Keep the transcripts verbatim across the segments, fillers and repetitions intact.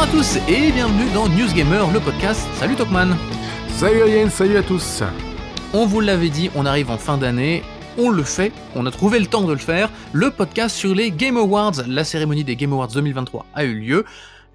Bonjour à tous et bienvenue dans News Gamer, le podcast. Salut Talkman. Salut Ariane, salut à tous. On vous l'avait dit, on arrive en fin d'année. On le fait, on a trouvé le temps de le faire. Le podcast sur les Game Awards, la cérémonie des Game Awards deux mille vingt-trois a eu lieu.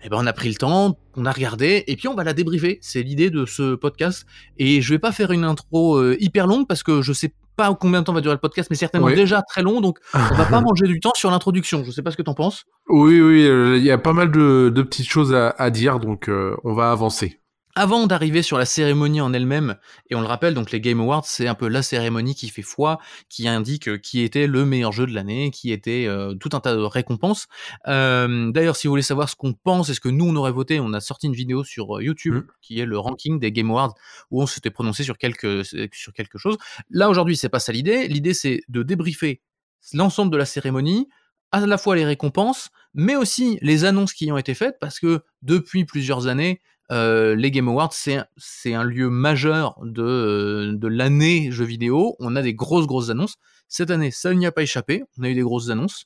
Eh ben, on a pris le temps, on a regardé, et puis on va la débriefer. C'est l'idée de ce podcast. Et je vais pas faire une intro euh, hyper longue, parce que je sais pas combien de temps va durer le podcast, mais certainement oui. déjà très long, donc on va pas manger du temps sur l'introduction. Je sais pas ce que t'en penses. Oui, oui, il euh, y a pas mal de, de petites choses à, à dire, donc euh, on va avancer. Avant d'arriver sur la cérémonie en elle-même, et on le rappelle, donc les Game Awards, c'est un peu la cérémonie qui fait foi, qui indique qui était le meilleur jeu de l'année, qui était euh, tout un tas de récompenses. Euh, d'ailleurs, si vous voulez savoir ce qu'on pense et ce que nous on aurait voté, on a sorti une vidéo sur YouTube mmh. qui est le ranking des Game Awards où on s'était prononcé sur quelque sur quelque chose. Là aujourd'hui, c'est pas ça l'idée. L'idée, c'est de débriefer l'ensemble de la cérémonie, à la fois les récompenses, mais aussi les annonces qui ont été faites, parce que depuis plusieurs années. Euh, les Game Awards, c'est, c'est un lieu majeur de, de l'année jeux vidéo. On a des grosses, grosses annonces. Cette année, ça n'y a pas échappé. On a eu des grosses annonces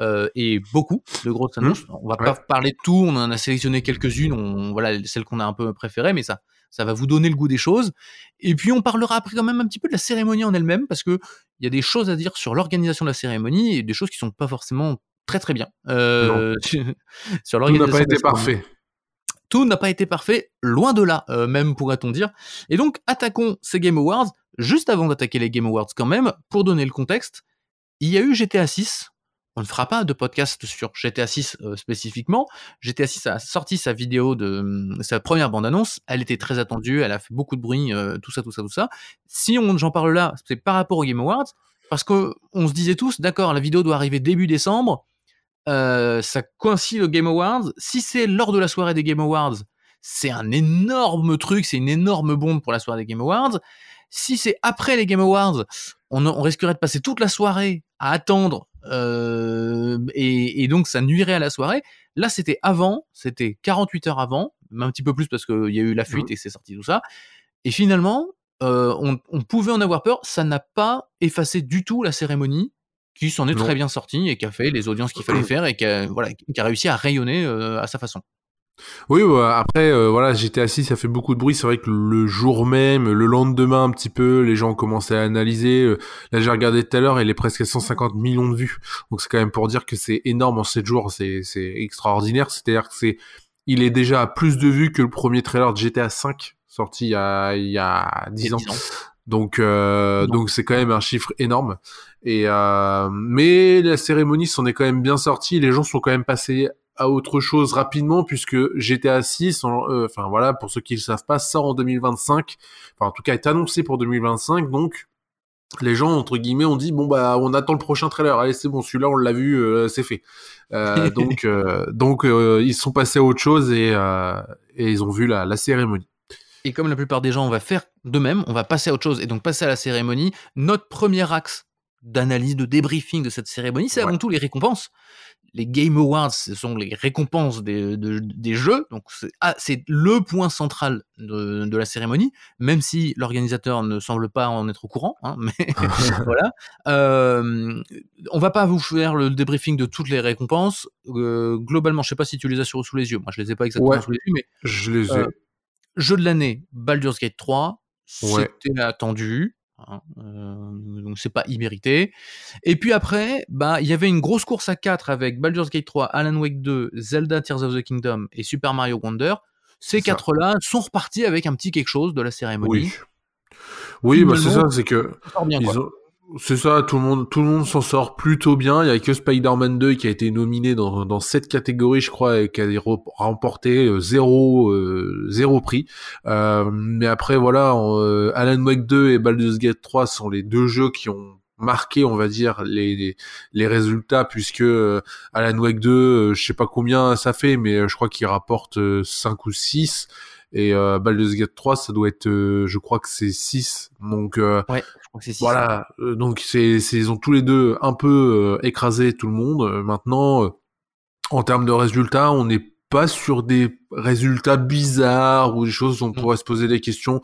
euh, et beaucoup de grosses annonces. Mmh, on va ouais. pas parler de tout. On en a sélectionné quelques-unes. On, voilà, celles qu'on a un peu préférées, mais ça, ça va vous donner le goût des choses. Et puis, on parlera après quand même un petit peu de la cérémonie en elle-même, parce que il y a des choses à dire sur l'organisation de la cérémonie et des choses qui sont pas forcément très, très bien. Euh, sur l'organisation. Tout n'a pas été parfait. Tout n'a pas été parfait, loin de là, euh, même pourrait-on dire. Et donc, attaquons ces Game Awards. Juste avant d'attaquer les Game Awards quand même, pour donner le contexte, il y a eu G T A six. On ne fera pas de podcast sur G T A six euh, spécifiquement. G T A six a sorti sa vidéo, de sa première bande-annonce. Elle était très attendue, elle a fait beaucoup de bruit, euh, tout ça, tout ça, tout ça. Si on, j'en parle là, c'est par rapport aux Game Awards, parce qu'on se disait tous, d'accord, la vidéo doit arriver début décembre, Euh, ça coïncide aux Game Awards. Si c'est lors de la soirée des Game Awards, c'est un énorme truc, c'est une énorme bombe pour la soirée des Game Awards. Si c'est après les Game Awards, on, on risquerait de passer toute la soirée à attendre euh, et, et donc ça nuirait à la soirée. Là, c'était avant, c'était quarante-huit heures avant, mais un petit peu plus parce qu'il y a eu la fuite mmh. et c'est sorti tout ça. Et finalement, euh, on, on pouvait en avoir peur. Ça n'a pas effacé du tout la cérémonie, qui s'en est non. très bien sorti et qui a fait les audiences qu'il fallait faire et qui a, voilà, qui a réussi à rayonner euh, à sa façon. Oui, bah, après, euh, voilà, G T A six, ça fait beaucoup de bruit. C'est vrai que le jour même, le lendemain, un petit peu, les gens ont commencé à analyser. Là, j'ai regardé tout à l'heure, il est presque à cent cinquante millions de vues. Donc, c'est quand même pour dire que c'est énorme en sept jours. C'est, c'est extraordinaire. C'est-à-dire que c'est, il est déjà à plus de vues que le premier trailer de G T A cinq, sorti il y a, il y a dix ans. Donc, euh, donc c'est quand même un chiffre énorme. Et euh, mais la cérémonie s'en est quand même bien sortie. Les gens sont quand même passés à autre chose rapidement, puisque G T A six, en, euh, enfin voilà, pour ceux qui ne le savent pas, sort en deux mille vingt-cinq. Enfin, en tout cas, est annoncé pour deux mille vingt-cinq. Donc, les gens entre guillemets ont dit bon bah on attend le prochain trailer. Allez, c'est bon, celui-là on l'a vu, euh, c'est fait. Euh, donc, euh, donc euh, ils sont passés à autre chose et, euh, et ils ont vu la, la cérémonie. Et comme la plupart des gens, on va faire de même, on va passer à autre chose, et donc passer à la cérémonie. Notre premier axe d'analyse, de débriefing de cette cérémonie, c'est ouais. avant tout les récompenses. Les Game Awards, ce sont les récompenses des, de, des jeux, donc c'est, ah, c'est le point central de, de la cérémonie, même si l'organisateur ne semble pas en être au courant, hein, mais voilà. Euh, on va pas vous faire le débriefing de toutes les récompenses. Euh, globalement, je sais pas si tu les as sur, sous les yeux, moi je les ai pas exactement ouais, sous les yeux, mais... Je les ai. Euh, Jeu de l'année, Baldur's Gate trois, ouais. c'était attendu, hein, euh, donc c'est pas immérité. Et puis après, bah il y avait une grosse course à quatre avec Baldur's Gate trois, Alan Wake deux, Zelda Tears of the Kingdom et Super Mario Wonder. Ces c'est quatre-là ça. Sont repartis avec un petit quelque chose de la cérémonie. Oui, oui bah c'est ça, c'est que... Bien, ils ont... C'est ça, tout le monde, tout le monde s'en sort plutôt bien. Il y a que Spider-Man deux qui a été nominé dans, dans sept catégories, je crois, et qui a remporté zéro, euh, zéro prix. Euh, mais après, voilà, on, Alan Wake deux et Baldur's Gate trois sont les deux jeux qui ont marqué, on va dire, les, les, les résultats, puisque euh, Alan Wake deux, euh, je sais pas combien ça fait, mais euh, je crois qu'il rapporte euh, cinq ou six. Et euh, Baldur's Gate trois, ça doit être, euh, je crois que c'est six. Donc euh, ouais, je crois que c'est six, voilà. Ouais. Donc c'est, c'est, ils ont tous les deux un peu euh, écrasé tout le monde. Euh, maintenant, euh, en termes de résultats, on n'est pas sur des résultats bizarres ou des choses où on mmh. pourrait se poser des questions.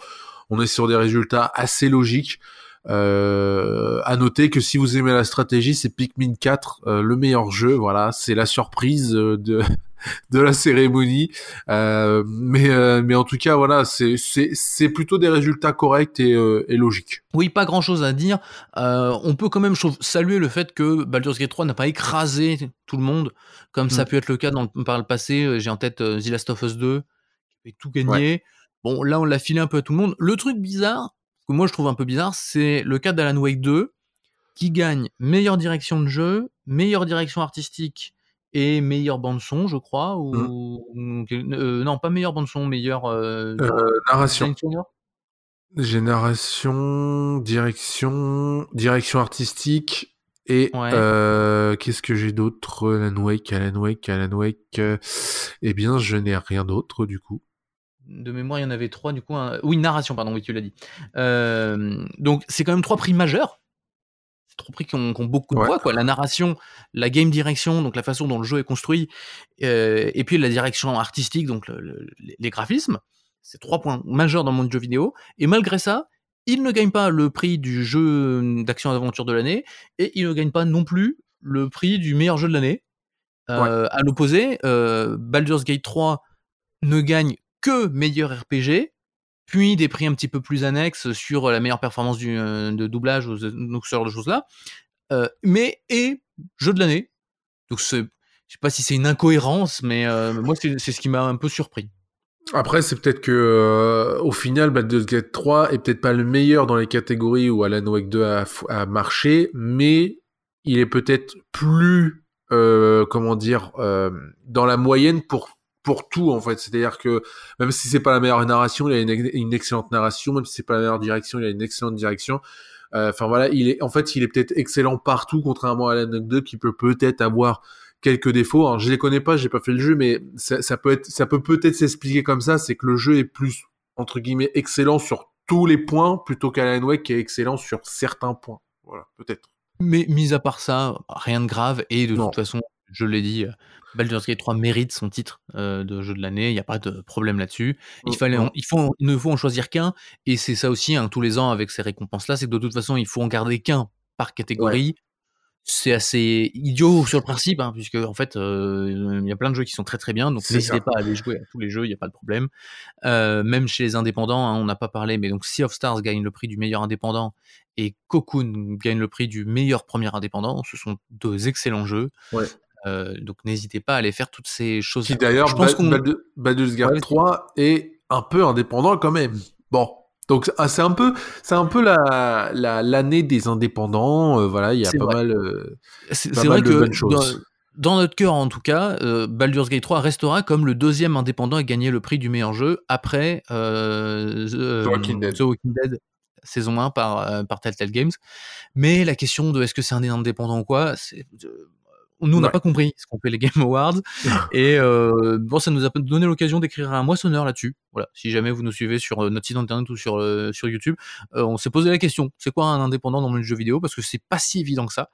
On est sur des résultats assez logiques. Euh, à noter que si vous aimez la stratégie, c'est Pikmin quatre, euh, le meilleur jeu. Voilà, c'est la surprise de de la cérémonie. Euh, mais euh, mais en tout cas voilà, c'est c'est c'est plutôt des résultats corrects et euh, et logiques. Oui, pas grand chose à dire. Euh, on peut quand même saluer le fait que Baldur's Gate trois n'a pas écrasé tout le monde comme mmh. ça a pu être le cas dans le, par le passé. J'ai en tête euh, The Last of Us deux qui a tout gagné. Ouais. Bon, là on l'a filé un peu à tout le monde. Le truc bizarre, que moi je trouve un peu bizarre, c'est le cas d'Alan Wake deux qui gagne meilleure direction de jeu, meilleure direction artistique et meilleure bande-son, je crois. Ou... Mmh. Euh, non, pas meilleure bande-son, meilleure... Euh... Euh, narration. Génération, direction, direction artistique et... Ouais. Euh, qu'est-ce que j'ai d'autre ? Alan Wake, Alan Wake, Alan Wake... Eh bien, je n'ai rien d'autre, du coup. De mémoire, il y en avait trois, du coup... Un... Oui, narration, pardon, oui, tu l'as dit. Euh, donc, c'est quand même trois prix majeurs. Trois prix qui ont, qui ont beaucoup de poids, ouais. quoi. La narration, la game direction, donc la façon dont le jeu est construit, euh, et puis la direction artistique, donc le, le, les graphismes. C'est trois points majeurs dans le monde du jeu vidéo. Et malgré ça, il ne gagne pas le prix du jeu d'action et d'aventure de l'année, et il ne gagne pas non plus le prix du meilleur jeu de l'année. Euh, ouais. À l'opposé, euh, Baldur's Gate trois ne gagne que meilleur R P G, puis des prix un petit peu plus annexes sur la meilleure performance du, euh, de doublage, ou donc ce genre de choses-là. Euh, mais, et, jeu de l'année. Donc, je ne sais pas si c'est une incohérence, mais euh, moi, c'est, c'est ce qui m'a un peu surpris. Après, c'est peut-être que, euh, au final, Baldur's Gate trois est peut-être pas le meilleur dans les catégories où Alan Wake deux a, a marché, mais il est peut-être plus, euh, comment dire, euh, dans la moyenne pour... pour tout en fait, c'est-à-dire que même si c'est pas la meilleure narration, il a une, une excellente narration, même si c'est pas la meilleure direction, il a une excellente direction. Enfin euh, voilà, il est en fait, il est peut-être excellent partout, contrairement à Alan Wake deux qui peut peut-être avoir quelques défauts. Alors, je les connais pas, j'ai pas fait le jeu, mais ça, ça peut être, ça peut peut-être s'expliquer comme ça, c'est que le jeu est plus entre guillemets excellent sur tous les points plutôt qu'Alan Wake qui est excellent sur certains points. Voilà, peut-être. Mais mis à part ça, rien de grave et de non. toute façon. Je l'ai dit, Baldur's Gate trois mérite son titre euh, de jeu de l'année, il n'y a pas de problème là-dessus. Il, fallait en, il, faut, il ne faut en choisir qu'un, et c'est ça aussi hein, tous les ans avec ces récompenses-là, c'est que de toute façon, il faut en garder qu'un par catégorie. Ouais. C'est assez idiot sur le principe, hein, puisque en fait, il euh, y a plein de jeux qui sont très très bien, donc c'est n'hésitez ça. Pas à aller jouer à tous les jeux, il n'y a pas de problème. Euh, même chez les indépendants, hein, on n'a pas parlé, mais donc Sea of Stars gagne le prix du meilleur indépendant, et Cocoon gagne le prix du meilleur premier indépendant, ce sont deux excellents jeux. Ouais. Euh, donc n'hésitez pas à aller faire toutes ces choses. Qui d'ailleurs, je pense ba- qu'on... Baldur's Gate ouais, trois est un peu indépendant quand même. Bon, donc c'est un peu, c'est un peu la, la l'année des indépendants. Euh, voilà, il y a c'est pas vrai. mal, euh, c'est, pas c'est mal vrai de que bonnes choses. Dans, dans notre cœur, en tout cas, euh, Baldur's Gate trois restera comme le deuxième indépendant à gagner le prix du meilleur jeu après euh, The, The Walking Dead. The Walking Dead. Saison un par euh, par Telltale Games. Mais la question de est-ce que c'est un indépendant ou quoi, c'est euh, nous, on ouais. n'a pas compris ce qu'on fait les Game Awards. Et euh, bon, ça nous a donné l'occasion d'écrire un moissonneur là-dessus. Voilà. Si jamais vous nous suivez sur euh, notre site internet ou sur, euh, sur YouTube, euh, on s'est posé la question, c'est quoi un indépendant dans le jeu vidéo ? Parce que c'est pas si évident que ça.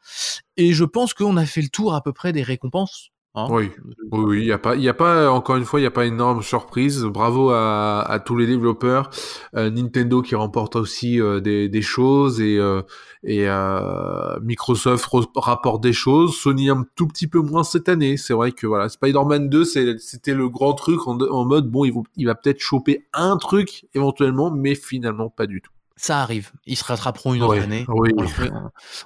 Et je pense qu'on a fait le tour à peu près des récompenses. Hein. Oui, oui, oui, il y a pas, il y a pas, encore une fois, il y a pas une énorme surprise. Bravo à, à tous les développeurs, euh, Nintendo qui remporte aussi euh, des, des choses et euh, et euh, Microsoft re- rapporte des choses. Sony un tout petit peu moins cette année. C'est vrai que voilà, Spider-Man deux, c'est, c'était le grand truc en, en mode bon, il, vous, il va peut-être choper un truc éventuellement, mais finalement pas du tout. Ça arrive, ils se rattraperont une autre ouais, année, oui. on, leur fait,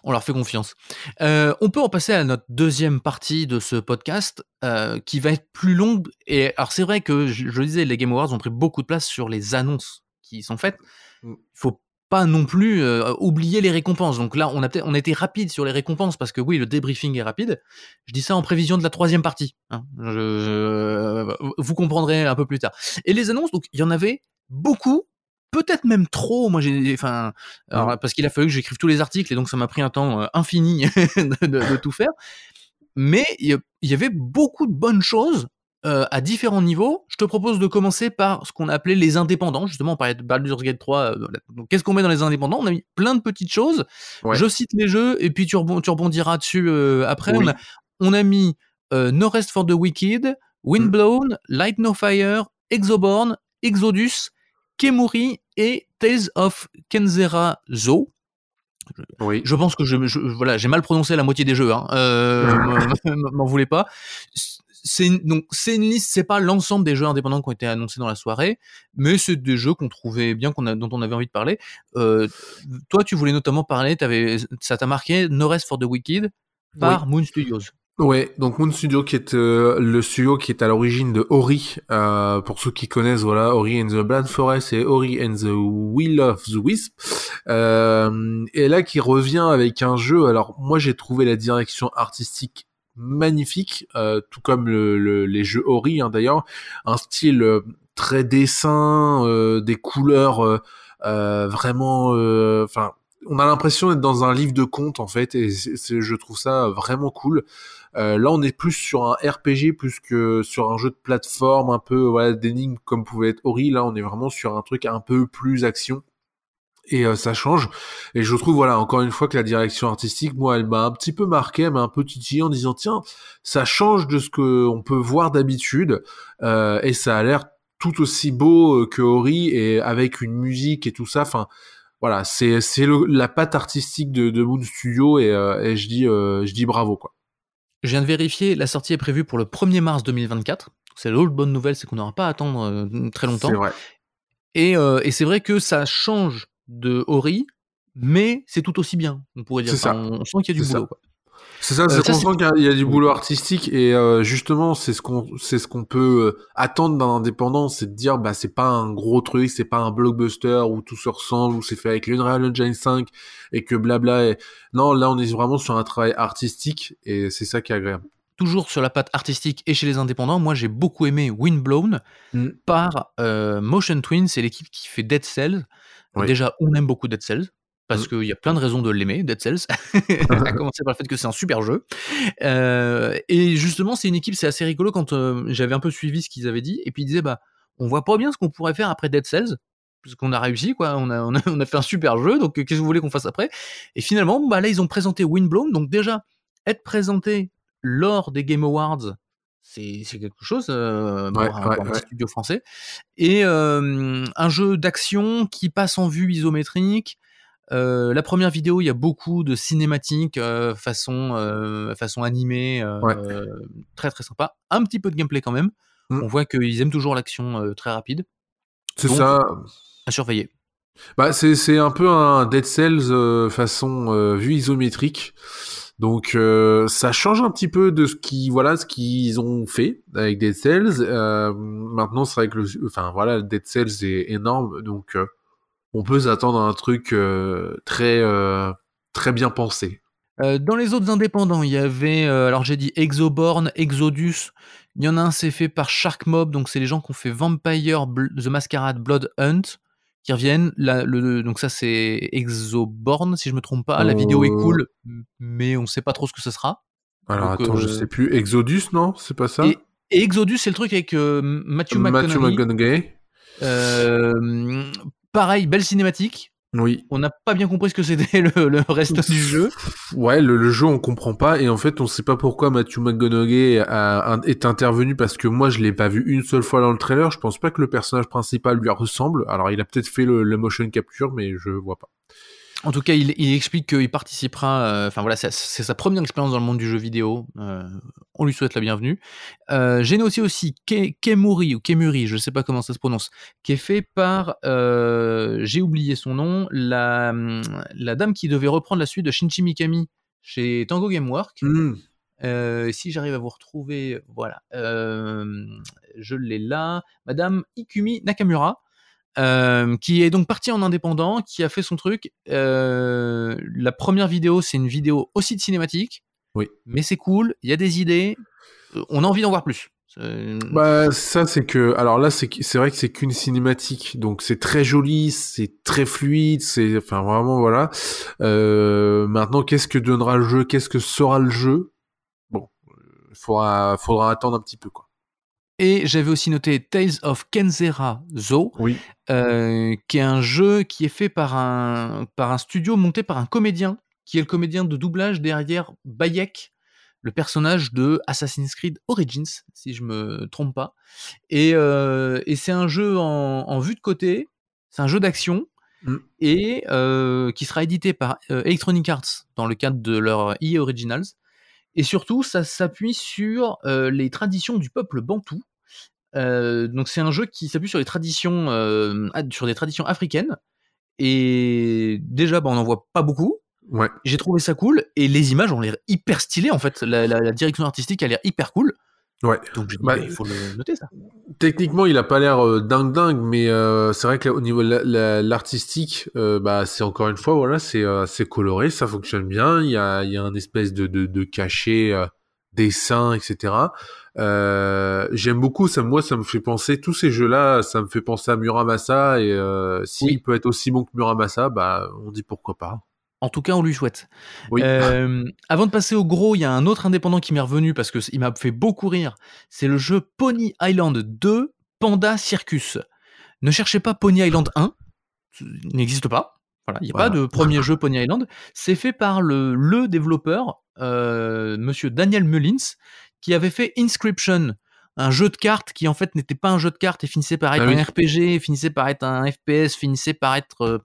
on leur fait confiance. Euh, on peut en passer à notre deuxième partie de ce podcast, euh, qui va être plus longue. Et alors c'est vrai que, je, je le disais, les Game Awards ont pris beaucoup de place sur les annonces qui sont faites. Il ne faut pas non plus euh, oublier les récompenses. Donc là, on a, on a été rapide sur les récompenses, parce que oui, le débriefing est rapide. Je dis ça en prévision de la troisième partie. Hein. Je, je, vous comprendrez un peu plus tard. Et les annonces, donc il y en avait beaucoup. Peut-être même trop. Moi, j'ai, enfin, alors, parce qu'il a fallu que j'écrive tous les articles et donc ça m'a pris un temps euh, infini de, de, de tout faire. Mais il y, y avait beaucoup de bonnes choses euh, à différents niveaux. Je te propose de commencer par ce qu'on a appelé les indépendants. Justement, on parlait de Baldur's Gate trois. Euh, donc, qu'est-ce qu'on met dans les indépendants ? On a mis plein de petites choses. Ouais. Je cite les jeux et puis tu, rebond, tu rebondiras dessus euh, après. Oui. On, a, on a mis euh, No Rest for the Wicked, Windblown, mm. Light No Fire, Exoborne, Exodus, Kemuri et Tales of Kenzera Zau. Oui. Je pense que je, je, voilà, j'ai mal prononcé la moitié des jeux. Hein. Euh, m'en voulez pas. c'est une, donc c'est une liste, c'est pas l'ensemble des jeux indépendants qui ont été annoncés dans la soirée, mais c'est des jeux qu'on trouvait bien, qu'on a, dont on avait envie de parler. Euh, toi, tu voulais notamment parler, t'avais, ça t'a marqué No Rest for the Wicked par oui. Moon Studios. Ouais, donc Moon Studio qui est euh, le studio qui est à l'origine de Ori, euh, pour ceux qui connaissent, voilà, Ori and the Blind Forest et Ori and the Will of the Wisp, euh, et là qui revient avec un jeu. Alors moi j'ai trouvé la direction artistique magnifique, euh, tout comme le, le, les jeux Ori, hein, d'ailleurs, un style euh, très dessin, euh, des couleurs euh, euh, vraiment, enfin. Euh, on a l'impression d'être dans un livre de contes, en fait, et c'est, c'est, je trouve ça vraiment cool. Euh, là, on est plus sur un R P G, plus que sur un jeu de plateforme, un peu, voilà, d'énigmes comme pouvait être Ori. Là, on est vraiment sur un truc un peu plus action. Et euh, ça change. Et je trouve, voilà, encore une fois, que la direction artistique, moi, elle m'a un petit peu marqué, elle m'a un peu titillé en disant, tiens, ça change de ce qu'on peut voir d'habitude, euh, et ça a l'air tout aussi beau que Ori, et avec une musique et tout ça, enfin... Voilà, c'est c'est le, la patte artistique de, de Moon Studio et, euh, et je dis euh, je dis bravo quoi. Je viens de vérifier, la sortie est prévue pour le premier mars deux mille vingt-quatre. C'est l'autre bonne nouvelle, c'est qu'on n'aura pas à attendre euh, très longtemps. C'est vrai. Et euh, et c'est vrai que ça change de Ori, mais c'est tout aussi bien. On pourrait dire. C'est ça. On sent qu'il y a du c'est boulot. Ça. Quoi. C'est ça, c'est euh, qu'on sent qu'il y a, il y a du boulot artistique et euh, justement c'est ce qu'on c'est ce qu'on peut euh, attendre d'un indépendant, c'est de dire bah c'est pas un gros truc, c'est pas un blockbuster où tout se ressemble, où c'est fait avec l'Unreal Engine cinq et que blabla. Et... Non, là on est vraiment sur un travail artistique et c'est ça qui est agréable. Toujours sur la patte artistique et chez les indépendants, moi j'ai beaucoup aimé Windblown mm. par euh, Motion Twin, c'est l'équipe qui fait Dead Cells. Oui. Déjà on aime beaucoup Dead Cells. Parce qu'il y a plein de raisons de l'aimer, Dead Cells, à commencer par le fait que c'est un super jeu. Euh, et justement, c'est une équipe, c'est assez rigolo quand euh, j'avais un peu suivi ce qu'ils avaient dit, et puis ils disaient, bah, on voit pas bien ce qu'on pourrait faire après Dead Cells, parce qu'on a réussi, quoi, on a, on a, on a fait un super jeu, donc euh, qu'est-ce que vous voulez qu'on fasse après ? Et finalement, bah, là, ils ont présenté Windblown, donc déjà, être présenté lors des Game Awards, c'est, c'est quelque chose euh, ouais, pour, ouais, pour un ouais. studio français. Et euh, un jeu d'action qui passe en vue isométrique. Euh, la première vidéo, il y a beaucoup de cinématiques euh, façon euh, façon animée, euh, ouais. très très sympa. Un petit peu de gameplay quand même. Mmh. On voit qu'ils aiment toujours l'action euh, très rapide. C'est donc, ça. À surveiller. Bah c'est c'est un peu un Dead Cells euh, façon euh, vue isométrique. Donc euh, ça change un petit peu de ce qui voilà ce qu'ils ont fait avec Dead Cells. Euh, maintenant c'est vrai que le, enfin voilà Dead Cells est énorme donc. Euh, On peut s'attendre à un truc euh, très, euh, très bien pensé. Euh, dans les autres indépendants, il y avait, euh, alors j'ai dit Exoborne, Exodus, il y en a un, c'est fait par Shark Mob, donc c'est les gens qui ont fait Vampire, Bl- The Masquerade, Blood Hunt, qui reviennent, la, le, donc ça c'est Exoborne, si je ne me trompe pas, la euh... vidéo est cool, mais on ne sait pas trop ce que ce sera. Alors donc, attends, euh... je ne sais plus, Exodus, non ? C'est pas ça ? Et, et Exodus, c'est le truc avec euh, Matthew McConaughey. Matthew McConaughey. Euh... Pareil, belle cinématique. Oui. On n'a pas bien compris ce que c'était le, le reste du jeu. Ouais, le, le jeu, on comprend pas. Et en fait, on sait pas pourquoi Matthew McConaughey est intervenu parce que moi, je l'ai pas vu une seule fois dans le trailer. Je pense pas que le personnage principal lui ressemble. Alors, il a peut-être fait le, le motion capture, mais je vois pas. En tout cas, il, il explique qu'il participera... Enfin, euh, voilà, c'est, c'est sa première expérience dans le monde du jeu vidéo. Euh, on lui souhaite la bienvenue. Euh, j'ai noté aussi Ke- Kemuri, ou Kemuri, je ne sais pas comment ça se prononce, qui est fait par... Euh, j'ai oublié son nom. La, la dame qui devait reprendre la suite de Shinji Mikami chez Tango Gameworks. Mm. Euh, si j'arrive à vous retrouver... Voilà. Euh, je l'ai là. Madame Ikumi Nakamura. Euh, qui est donc parti en indépendant, qui a fait son truc. Euh, la première vidéo, c'est une vidéo aussi de cinématique, oui. Mais c'est cool, il y a des idées, on a envie d'en voir plus. C'est... Bah, ça, c'est que. Alors là, c'est, c'est vrai que c'est qu'une cinématique, donc c'est très joli, c'est très fluide, c'est. Enfin, vraiment, voilà. Euh, maintenant, qu'est-ce que donnera le jeu ? Qu'est-ce que sera le jeu ? Bon, il faudra, faudra attendre un petit peu, quoi. Et j'avais aussi noté Tales of Kenzera Zau, oui. euh, qui est un jeu qui est fait par un, par un studio monté par un comédien, qui est le comédien de doublage derrière Bayek, le personnage de Assassin's Creed Origins, si je me trompe pas. Et, euh, et c'est un jeu en, en vue de côté, c'est un jeu d'action, mm. et euh, qui sera édité par euh, Electronic Arts dans le cadre de leur E A Originals. Et surtout, ça s'appuie sur euh, les traditions du peuple bantou. Euh, donc c'est un jeu qui s'appuie sur les traditions, euh, sur des traditions africaines. Et déjà, bah, on n'en voit pas beaucoup. Ouais. J'ai trouvé ça cool. Et les images ont l'air hyper stylées, en fait. La, la, la direction artistique a l'air hyper cool. Ouais. Donc dit, bah, il faut le noter, ça. Techniquement, il a pas l'air euh, dingue dingue, mais euh, c'est vrai que là, au niveau de la, la, l'artistique, euh, bah c'est encore une fois, voilà, c'est euh, c'est coloré, ça fonctionne bien. Il y a il y a un espèce de de, de cachet euh, dessin, et cetera. Euh, j'aime beaucoup ça. Moi, ça me fait penser tous ces jeux-là. Ça me fait penser à Muramasa. Et euh, s'il oui. peut être aussi bon que Muramasa, bah on dit pourquoi pas. En tout cas, on lui souhaite. Oui. Euh, avant de passer au gros, il y a un autre indépendant qui m'est revenu parce qu'il m'a fait beaucoup rire. C'est le jeu Pony Island deux Panda Circus. Ne cherchez pas Pony Island un. Il n'existe pas. Voilà, il n'y a voilà. pas de premier jeu Pony Island. C'est fait par le, le développeur, euh, monsieur Daniel Mullins, qui avait fait Inscription, un jeu de cartes qui en fait n'était pas un jeu de cartes et finissait par être ah oui. un R P G, finissait par être un F P S, finissait par être euh,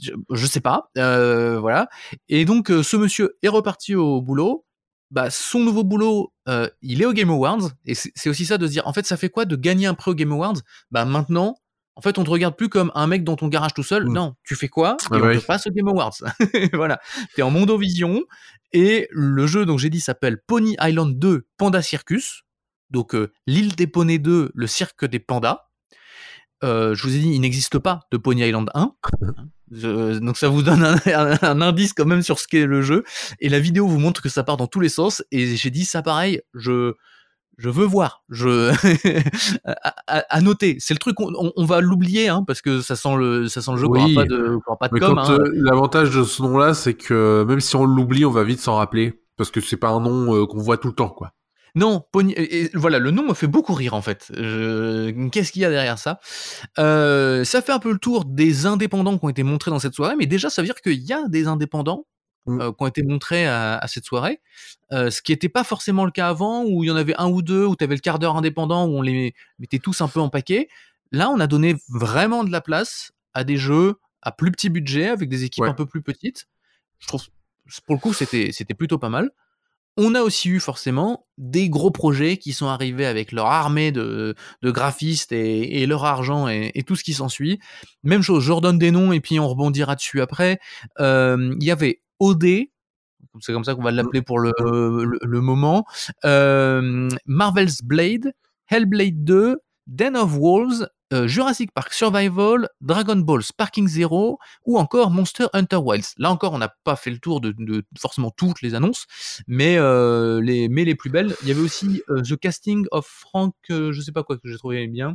je, je sais pas, euh, voilà. Et donc euh, ce monsieur est reparti au boulot. Bah son nouveau boulot, euh, il est au Game Awards et c'est, c'est aussi ça de se dire en fait ça fait quoi de gagner un prix au Game Awards ? Bah maintenant, en fait on te regarde plus comme un mec dans ton garage tout seul. Mmh. Non, tu fais quoi ? Et ah on oui. te passe au Game Awards. Voilà, t'es en Mondovision et le jeu donc j'ai dit s'appelle Pony Island deux Panda Circus. Donc, euh, l'île des poneys deux, le cirque des pandas. Euh, je vous ai dit, il n'existe pas de Pony Island un. Euh, donc, ça vous donne un, un, un indice quand même sur ce qu'est le jeu. Et la vidéo vous montre que ça part dans tous les sens. Et j'ai dit, ça pareil, je, je veux voir. Je à, à, à noter. C'est le truc, on, on, on va l'oublier, hein, parce que ça sent le, ça sent le jeu oui. qu'on n'aura pas de, qu'on aura pas de com. Hein. Euh, l'avantage de ce nom-là, c'est que même si on l'oublie, on va vite s'en rappeler. Parce que c'est pas un nom euh, qu'on voit tout le temps, quoi. Non, Pony... Et voilà, le nom me fait beaucoup rire en fait. Je... Qu'est-ce qu'il y a derrière ça ? euh, Ça fait un peu le tour des indépendants qui ont été montrés dans cette soirée, mais déjà ça veut dire qu'il y a des indépendants euh, qui ont été montrés à, à cette soirée, euh, ce qui n'était pas forcément le cas avant, où il y en avait un ou deux, où tu avais le quart d'heure indépendant, où on les mettait tous un peu en paquet. Là, on a donné vraiment de la place à des jeux à plus petit budget, avec des équipes ouais. un peu plus petites. Je trouve, pour le coup, c'était, c'était plutôt pas mal. On a aussi eu forcément des gros projets qui sont arrivés avec leur armée de, de graphistes et, et leur argent et, et tout ce qui s'ensuit. Même chose, je redonne des noms et puis on rebondira dessus après. Il euh, y avait O D, c'est comme ça qu'on va l'appeler pour le, le, le moment, euh, Marvel's Blade, Hellblade deux, Den of Wolves, euh, Jurassic Park Survival, Dragon Ball Sparking Zero ou encore Monster Hunter Wilds. Là encore, on n'a pas fait le tour de, de forcément toutes les annonces, mais, euh, les, mais les plus belles. Il y avait aussi euh, The Casting of Frank, euh, je sais pas quoi que j'ai trouvé bien.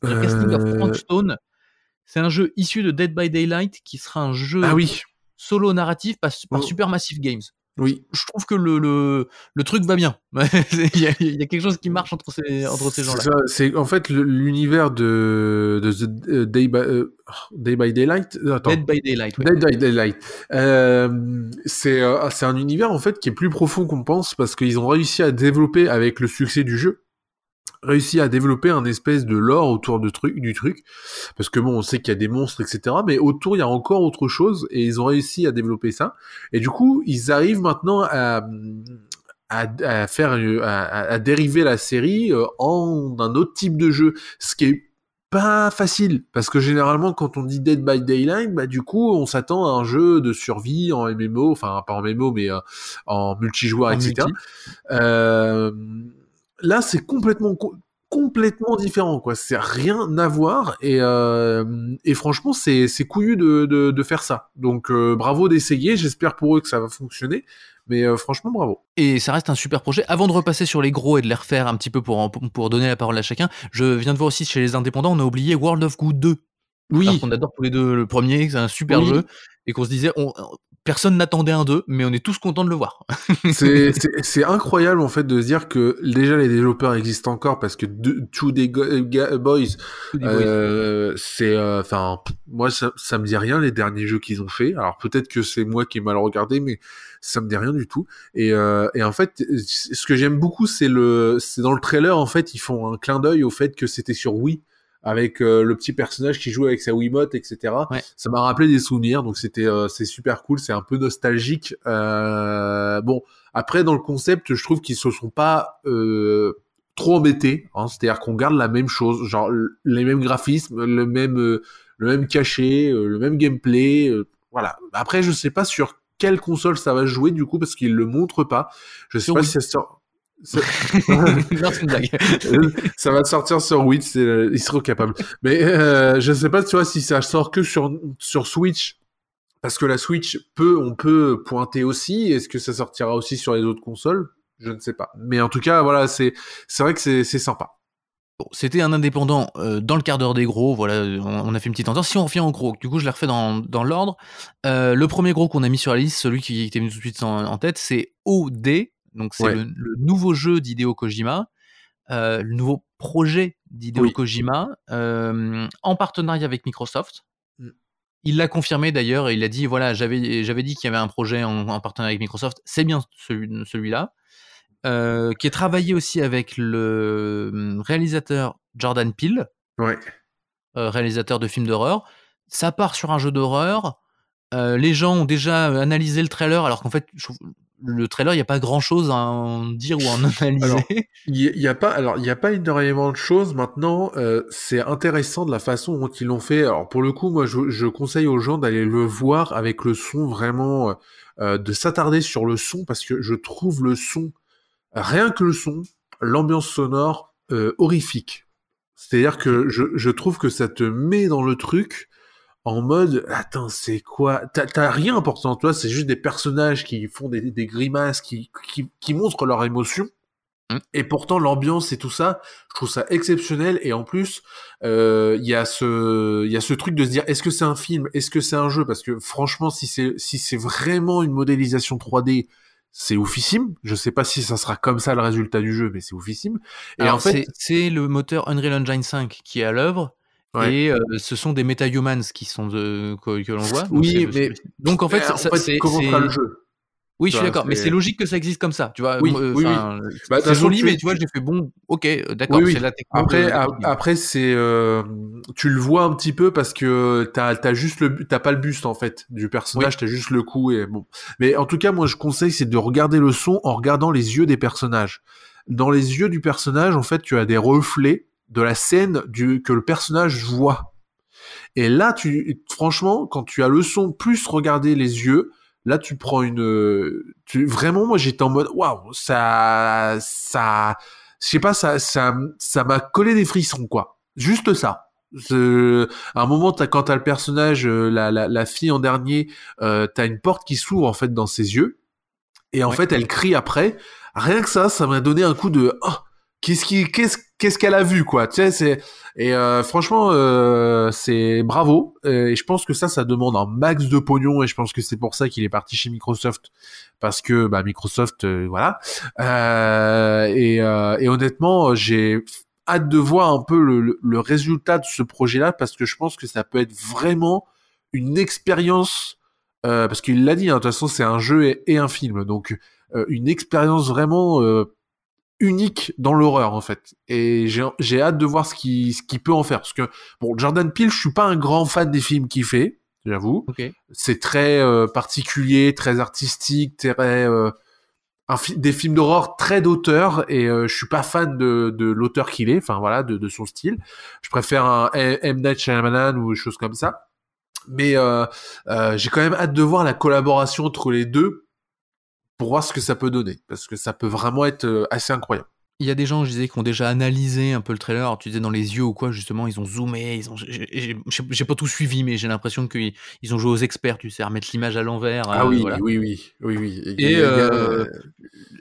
The euh... Casting of Frank Stone, c'est un jeu issu de Dead by Daylight qui sera un jeu ah oui. solo narratif par, par oh. Supermassive Games. Oui, je trouve que le le le truc va bien. il, y a, il y a quelque chose qui marche entre ces entre ces gens-là. Ça, c'est en fait le, l'univers de de the Day by, euh, Day by Daylight. Attends. Dead by Daylight. Ouais. Dead by Daylight. Euh, c'est euh, c'est un univers en fait qui est plus profond qu'on pense parce qu'ils ont réussi à développer avec le succès du jeu, réussi à développer un espèce de lore autour de truc du truc parce que bon on sait qu'il y a des monstres etc mais autour il y a encore autre chose et ils ont réussi à développer ça et du coup ils arrivent maintenant à à, à faire à, à dériver la série en un autre type de jeu ce qui est pas facile parce que généralement quand on dit Dead by Daylight bah du coup on s'attend à un jeu de survie en M M O enfin pas en M M O mais euh, en multijoueur en etc multi. euh Là, c'est complètement, complètement différent, quoi. C'est rien à voir, et, euh, et franchement, c'est, c'est couillu de, de, de faire ça. Donc, euh, bravo d'essayer. J'espère pour eux que ça va fonctionner, mais euh, franchement, bravo. Et ça reste un super projet. Avant de repasser sur les gros et de les refaire un petit peu pour, pour donner la parole à chacun, je viens de voir aussi chez les indépendants, on a oublié World of Goo deux. Oui. Parce qu'on adore tous les deux le premier, c'est un super oui. jeu, et qu'on se disait, on, personne n'attendait un deux, mais on est tous contents de le voir. c'est, c'est, c'est incroyable en fait de se dire que déjà les développeurs existent encore parce que Two Day Boys, euh, c'est, enfin, euh, moi ça, ça me dit rien les derniers jeux qu'ils ont fait. Alors peut-être que c'est moi qui ai mal regardé, mais ça me dit rien du tout. Et, euh, et en fait, ce que j'aime beaucoup, c'est le, c'est dans le trailer en fait, ils font un clin d'œil au fait que c'était sur Wii. avec euh, le petit personnage qui joue avec sa Wiimote, et cetera. Ouais. Ça m'a rappelé des souvenirs, donc c'était euh, c'est super cool, c'est un peu nostalgique. Euh, bon, après dans le concept, je trouve qu'ils se sont pas euh, trop embêtés, hein, c'est-à-dire qu'on garde la même chose, genre les mêmes graphismes, le même euh, le même cachet, euh, le même gameplay, euh, voilà. Après, je sais pas sur quelle console ça va jouer du coup parce qu'ils le montrent pas. Je sais sur pas Wii. Si ça sort. Ça... non, c'est une blague. Ça va sortir sur Wii, c'est... ils seront capables. Mais euh, je sais pas, tu vois, si ça sort que sur sur Switch, parce que la Switch peut, on peut pointer aussi. Est-ce que ça sortira aussi sur les autres consoles ? Je ne sais pas. Mais en tout cas, voilà, c'est c'est vrai que c'est c'est sympa. Bon, c'était un indépendant euh, dans le quart d'heure des gros, voilà, on, on a fait une petite entente. Si on revient au gros, du coup je les refais dans, dans l'ordre. Euh, le premier gros qu'on a mis sur la liste, celui qui était mis tout de suite en, en tête, c'est O D, donc c'est ouais. le, le nouveau jeu d'Hideo Kojima, euh, le nouveau projet d'Hideo oui. Kojima, euh, en partenariat avec Microsoft. Il l'a confirmé d'ailleurs, il a dit, voilà, j'avais, j'avais dit qu'il y avait un projet en, en partenariat avec Microsoft, c'est bien celui, celui-là. Euh, qui est travaillé aussi avec le réalisateur Jordan Peele, ouais. euh, réalisateur de films d'horreur. Ça part sur un jeu d'horreur. Euh, les gens ont déjà analysé le trailer, alors qu'en fait, je... le trailer, il n'y a pas grand-chose à en dire ou à en analyser. Il n'y a, a pas, alors il n'y a pas énormément de choses. Maintenant, euh, c'est intéressant de la façon dont ils l'ont fait. Alors pour le coup, moi, je, je conseille aux gens d'aller le voir avec le son vraiment, euh, de s'attarder sur le son parce que je trouve le son. Rien que le son, l'ambiance sonore euh, horrifique. C'est-à-dire que je, je trouve que ça te met dans le truc en mode « Attends, c'est quoi ?» T'as, t'as rien important, toi, c'est juste des personnages qui font des, des grimaces, qui, qui, qui montrent leurs émotions. Mm. Et pourtant, l'ambiance et tout ça, je trouve ça exceptionnel. Et en plus, euh, y a ce, y a ce truc de se dire « Est-ce que c'est un film ? Est-ce que c'est un jeu ?» Parce que franchement, si c'est, si c'est vraiment une modélisation trois D, c'est oufissime. Je sais pas si ça sera comme ça le résultat du jeu, mais c'est oufissime. Et alors en fait, c'est, c'est le moteur Unreal Engine cinq qui est à l'œuvre, ouais. et euh, ce sont des Meta-Humans qui sont de, que, que l'on voit. Oui, donc, mais donc en fait, ça, en ça, fait c'est, comment c'est... sera le jeu. Oui, ça, je suis d'accord, c'est... mais c'est logique que ça existe comme ça, tu vois. Oui, euh, oui, oui. Bah, c'est joli, tu... mais tu vois, j'ai fait bon, ok, d'accord, oui, oui. c'est la technique. Après, de... après, c'est, euh, tu le vois un petit peu parce que t'as, t'as juste le, t'as pas le buste en fait du personnage, oui. t'as juste le cou et bon. Mais en tout cas, moi, je conseille, c'est de regarder le son en regardant les yeux des personnages. Dans les yeux du personnage, en fait, tu as des reflets de la scène du que le personnage voit. Et là, tu, franchement, quand tu as le son plus regarder les yeux. Là, tu prends une, tu... vraiment, moi, j'étais en mode, waouh, ça, ça, je sais pas, ça, ça, ça m'a collé des frissons, quoi. Juste ça. C'est... À un moment, t'as... quand t'as le personnage, la, la, la fille en dernier, euh, t'as une porte qui s'ouvre, en fait, dans ses yeux. Et en ouais. fait, elle crie après. Rien que ça, ça m'a donné un coup de, oh, qu'est-ce qui, qu'est-ce, qu'est-ce qu'elle a vu, quoi. Tu sais, c'est, et, euh, franchement, euh, c'est bravo. Et je pense que ça, ça demande un max de pognon. Et je pense que c'est pour ça qu'il est parti chez Microsoft. Parce que, bah, Microsoft, euh, voilà. Euh, et, euh, et honnêtement, j'ai hâte de voir un peu le, le, le résultat de ce projet-là. Parce que je pense que ça peut être vraiment une expérience, euh, parce qu'il l'a dit, hein, de toute façon, c'est un jeu et, et un film. Donc, euh, une expérience vraiment, euh, unique dans l'horreur en fait, et j'ai j'ai hâte de voir ce qui ce qui peut en faire parce que bon, Jordan Peele, je suis pas un grand fan des films qu'il fait, j'avoue. Okay. C'est très euh, particulier, très artistique, très euh, un fi- des films d'horreur très d'auteur, et euh, je suis pas fan de de l'auteur qu'il est, enfin voilà, de de son style. Je préfère un M. Night Shyamalan ou des choses comme ça. Mais euh, euh, j'ai quand même hâte de voir la collaboration entre les deux, pour voir ce que ça peut donner, parce que ça peut vraiment être assez incroyable. Il y a des gens, je disais, qui ont déjà analysé un peu le trailer, tu disais dans les yeux ou quoi, justement, ils ont zoomé, ils ont... J'ai, j'ai, j'ai pas tout suivi, mais j'ai l'impression qu'ils ils ont joué aux experts, tu sais, à remettre l'image à l'envers. Ah euh, oui, voilà. oui, oui, oui, oui. Et, et, euh,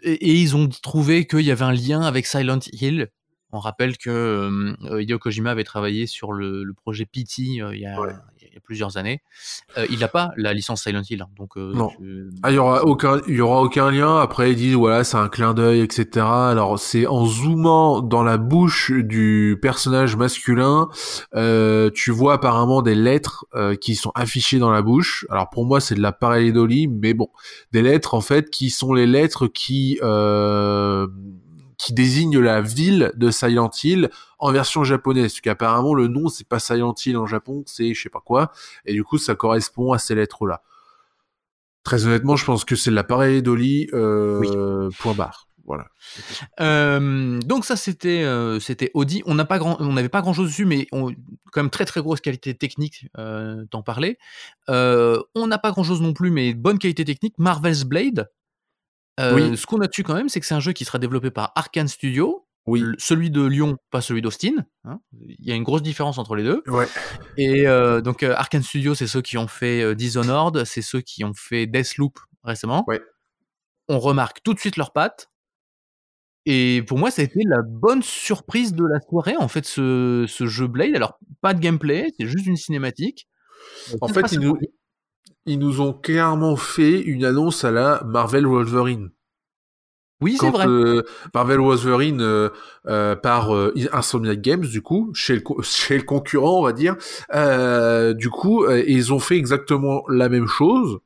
et, et ils ont trouvé qu'il y avait un lien avec Silent Hill. On rappelle que euh, Hideo Kojima avait travaillé sur le, le projet P T euh, il y a... Ouais. Il y a plusieurs années, euh, il n'a pas la licence Silent Hill, hein, donc euh, non. Tu... Ah, il y aura aucun, il y aura aucun lien. Après, ils disent voilà, c'est un clin d'œil, et cetera. Alors, c'est en zoomant dans la bouche du personnage masculin, euh, tu vois apparemment des lettres euh, qui sont affichées dans la bouche. Alors pour moi, c'est de la pareidolie, mais bon, des lettres en fait qui sont les lettres qui euh, qui désigne la ville de Silent Hill en version japonaise. Parce qu'apparemment, le nom, c'est pas Silent Hill en Japon, c'est je sais pas quoi. Et du coup, ça correspond à ces lettres-là. Très honnêtement, je pense que c'est l'appareil d'Oli, euh, oui. point barre. Voilà. Euh, donc ça c'était euh, c'était O D. On n'a pas grand, on n'avait pas grand chose dessus, mais on, quand même très très grosse qualité technique. Euh, t'en parlais. Euh, on n'a pas grand chose non plus, mais bonne qualité technique. Marvel's Blade. Euh, oui. Ce qu'on a dessus quand même, c'est que c'est un jeu qui sera développé par Arkane Studio. Oui. Celui de Lyon, pas celui d'Austin. Hein. Il y a une grosse différence entre les deux. Ouais. Et euh, donc euh, Arkane Studio, c'est ceux qui ont fait euh, Dishonored, c'est ceux qui ont fait Deathloop récemment. Ouais. On remarque tout de suite leurs pattes. Et pour moi, ça a été la bonne surprise de la soirée, en fait, ce, ce jeu Blade. Alors, pas de gameplay, c'est juste une cinématique. En fait, ils nous, ils nous ont clairement fait une annonce à la Marvel Wolverine. Oui, Quand, c'est vrai. Euh, Marvel Wolverine euh, euh, par euh, Insomniac Games, du coup, chez le, chez le concurrent, on va dire. Euh, du coup, euh, ils ont fait exactement la même chose.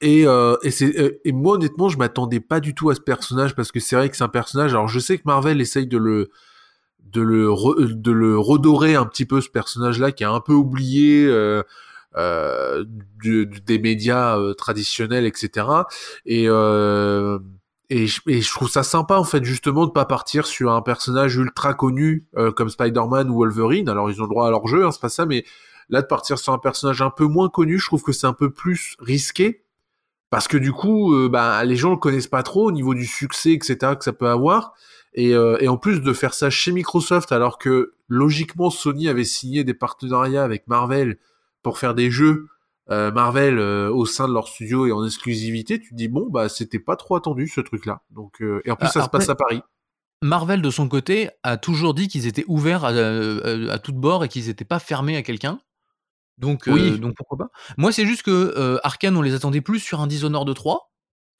Et, euh, et, c'est, et moi honnêtement je m'attendais pas du tout à ce personnage, parce que c'est vrai que c'est un personnage, alors je sais que Marvel essaye de le, de le, re, de le redorer un petit peu, ce personnage là qui est un peu oublié euh, euh, du, des médias euh, traditionnels, etc. et, euh, et, et je trouve ça sympa en fait, justement, de pas partir sur un personnage ultra connu euh, comme Spider-Man ou Wolverine. Alors ils ont le droit à leur jeu, hein, c'est pas ça, mais là de partir sur un personnage un peu moins connu, je trouve que c'est un peu plus risqué. Parce que du coup, euh, bah, les gens le connaissent pas trop au niveau du succès, et cetera, que ça peut avoir. Et, euh, et en plus de faire ça chez Microsoft, alors que logiquement Sony avait signé des partenariats avec Marvel pour faire des jeux euh, Marvel euh, au sein de leur studio et en exclusivité, tu te dis bon, bah c'était pas trop attendu ce truc-là. Donc euh, et en plus ah, ça après, se passe à Paris. Marvel de son côté a toujours dit qu'ils étaient ouverts à, à, à tout bord et qu'ils n'étaient pas fermés à quelqu'un. Donc, oui. euh, donc pourquoi pas. Moi c'est juste que euh, Arkane, on les attendait plus sur un Dishonored trois.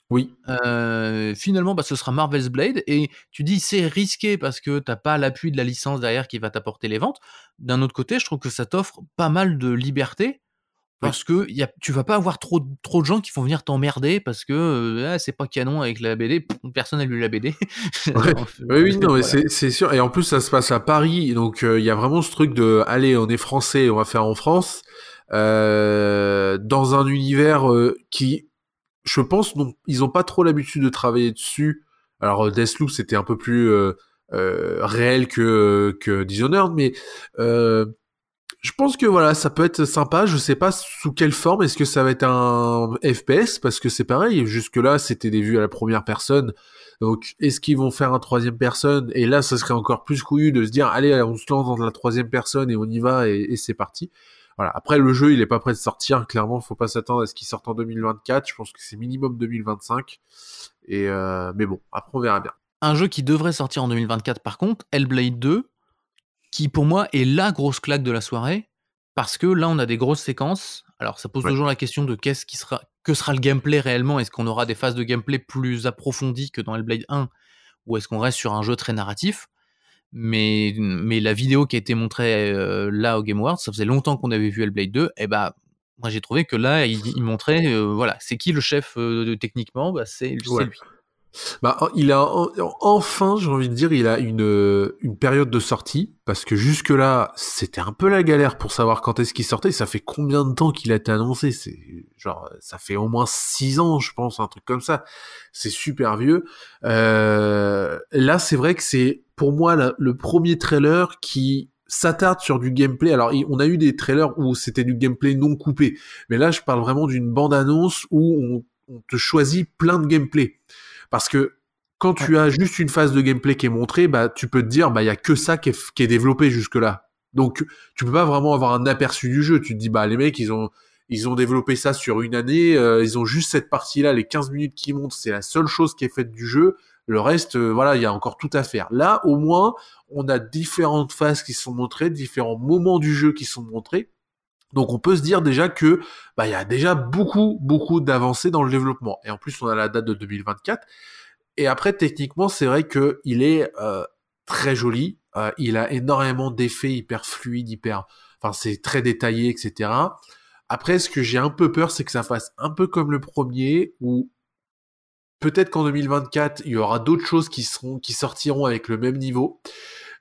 Oui. Euh, finalement bah, ce sera Marvel's Blade, et tu dis c'est risqué parce que t'as pas l'appui de la licence derrière qui va t'apporter les ventes. D'un autre côté, je trouve que ça t'offre pas mal de liberté, parce oui. que y a, tu vas pas avoir trop, trop de gens qui vont venir t'emmerder parce que euh, ah, c'est pas canon avec la B D, personne n'a lu la B D. Ouais. oui, oui, non, mais voilà. c'est, c'est sûr. Et en plus, ça se passe à Paris, donc il euh, y a vraiment ce truc de allez, on est français, on va faire en France, euh, dans un univers euh, qui, je pense, non, ils n'ont pas trop l'habitude de travailler dessus. Alors, Deathloop, c'était un peu plus euh, euh, réel que, que Dishonored, mais. Euh, Je pense que voilà, ça peut être sympa. Je sais pas sous quelle forme. Est-ce que ça va être un F P S? Parce que c'est pareil. Jusque-là, c'était des vues à la première personne. Donc, est-ce qu'ils vont faire un troisième personne? Et là, ça serait encore plus couillu de se dire, allez, on se lance dans la troisième personne et on y va et, et c'est parti. Voilà. Après, le jeu, il est pas prêt de sortir. Clairement, faut pas s'attendre à ce qu'il sorte en deux mille vingt-quatre. Je pense que c'est minimum deux mille vingt-cinq. Et, euh, mais bon, après, on verra bien. Un jeu qui devrait sortir en deux mille vingt-quatre, par contre, Hellblade deux. Qui pour moi est la grosse claque de la soirée, parce que là on a des grosses séquences. Alors ça pose ouais. toujours la question de qu'est-ce qui sera, que sera le gameplay réellement. Est-ce qu'on aura des phases de gameplay plus approfondies que dans Hellblade un, ou est-ce qu'on reste sur un jeu très narratif? Mais, mais la vidéo qui a été montrée euh, là au Game Awards, ça faisait longtemps qu'on avait vu Hellblade deux, et bah moi j'ai trouvé que là il, il montrait, euh, voilà, c'est qui le chef euh, techniquement, bah, c'est, c'est ouais. lui. Bah, il a enfin, j'ai envie de dire, il a une une période de sortie, parce que jusque là c'était un peu la galère pour savoir quand est-ce qu'il sortait. Ça fait combien de temps qu'il a été annoncé? C'est genre ça fait au moins six ans, je pense, un truc comme ça. C'est super vieux. Euh, là, c'est vrai que c'est pour moi la, le premier trailer qui s'attarde sur du gameplay. Alors, on a eu des trailers où c'était du gameplay non coupé, mais là, je parle vraiment d'une bande-annonce où on, on te choisit plein de gameplay. Parce que quand tu as juste une phase de gameplay qui est montrée, bah, tu peux te dire, bah, il n'y a que ça qui est, qui est développé jusque-là. Donc, tu ne peux pas vraiment avoir un aperçu du jeu. Tu te dis, bah, les mecs, ils ont, ils ont développé ça sur une année. Euh, ils ont juste cette partie-là, les quinze minutes qui montent. C'est la seule chose qui est faite du jeu. Le reste, euh, voilà, il y a encore tout à faire. Là, au moins, on a différentes phases qui sont montrées, différents moments du jeu qui sont montrés. Donc, on peut se dire déjà que bah, il y a déjà beaucoup, beaucoup d'avancées dans le développement. Et en plus, on a la date de deux mille vingt-quatre. Et après, techniquement, c'est vrai qu'il est euh, très joli. Euh, il a énormément d'effets hyper fluides, hyper... Enfin, c'est très détaillé, et cetera. Après, ce que j'ai un peu peur, c'est que ça fasse un peu comme le premier, où Peut-être qu'en deux mille vingt-quatre, il y aura d'autres choses qui seront, qui sortiront avec le même niveau,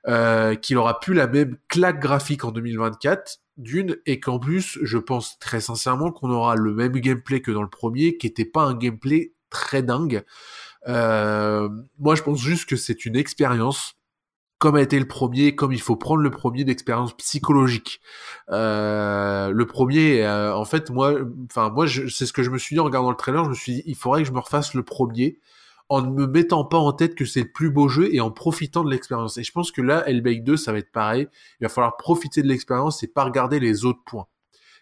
euh, qu'il aura plus la même claque graphique en deux mille vingt-quatre, d'une, et qu'en plus, je pense très sincèrement qu'on aura le même gameplay que dans le premier, qui était pas un gameplay très dingue. Euh, moi, je pense juste que c'est une expérience, comme a été le premier, comme il faut prendre le premier, d'expérience psychologique. Euh, le premier, euh, en fait, moi, enfin, moi, je, c'est ce que je me suis dit en regardant le trailer. Je me suis dit, il faudrait que je me refasse le premier, en ne me mettant pas en tête que c'est le plus beau jeu et en profitant de l'expérience. Et je pense que là, Hellblade deux, ça va être pareil. Il va falloir profiter de l'expérience et pas regarder les autres points.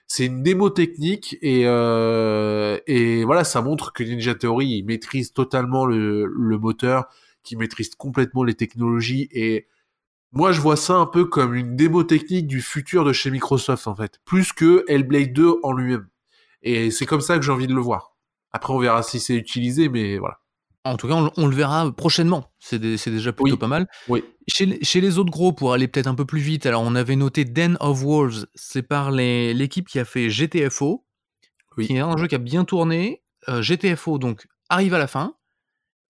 C'est une démo technique et euh, et voilà, ça montre que Ninja Theory, il maîtrise totalement le, le moteur, qui maîtrise complètement les technologies, et moi je vois ça un peu comme une démo technique du futur de chez Microsoft en fait, plus que Hellblade deux en lui-même, et c'est comme ça que j'ai envie de le voir. Après on verra si c'est utilisé, mais voilà. En tout cas on, on le verra prochainement, c'est, des, c'est déjà plutôt oui. pas mal. Oui. Chez, chez les autres gros, pour aller peut-être un peu plus vite, alors on avait noté Den of Wolves, c'est par les, l'équipe qui a fait G T F O, oui. qui est un jeu qui a bien tourné, euh, G T F O donc arrive à la fin,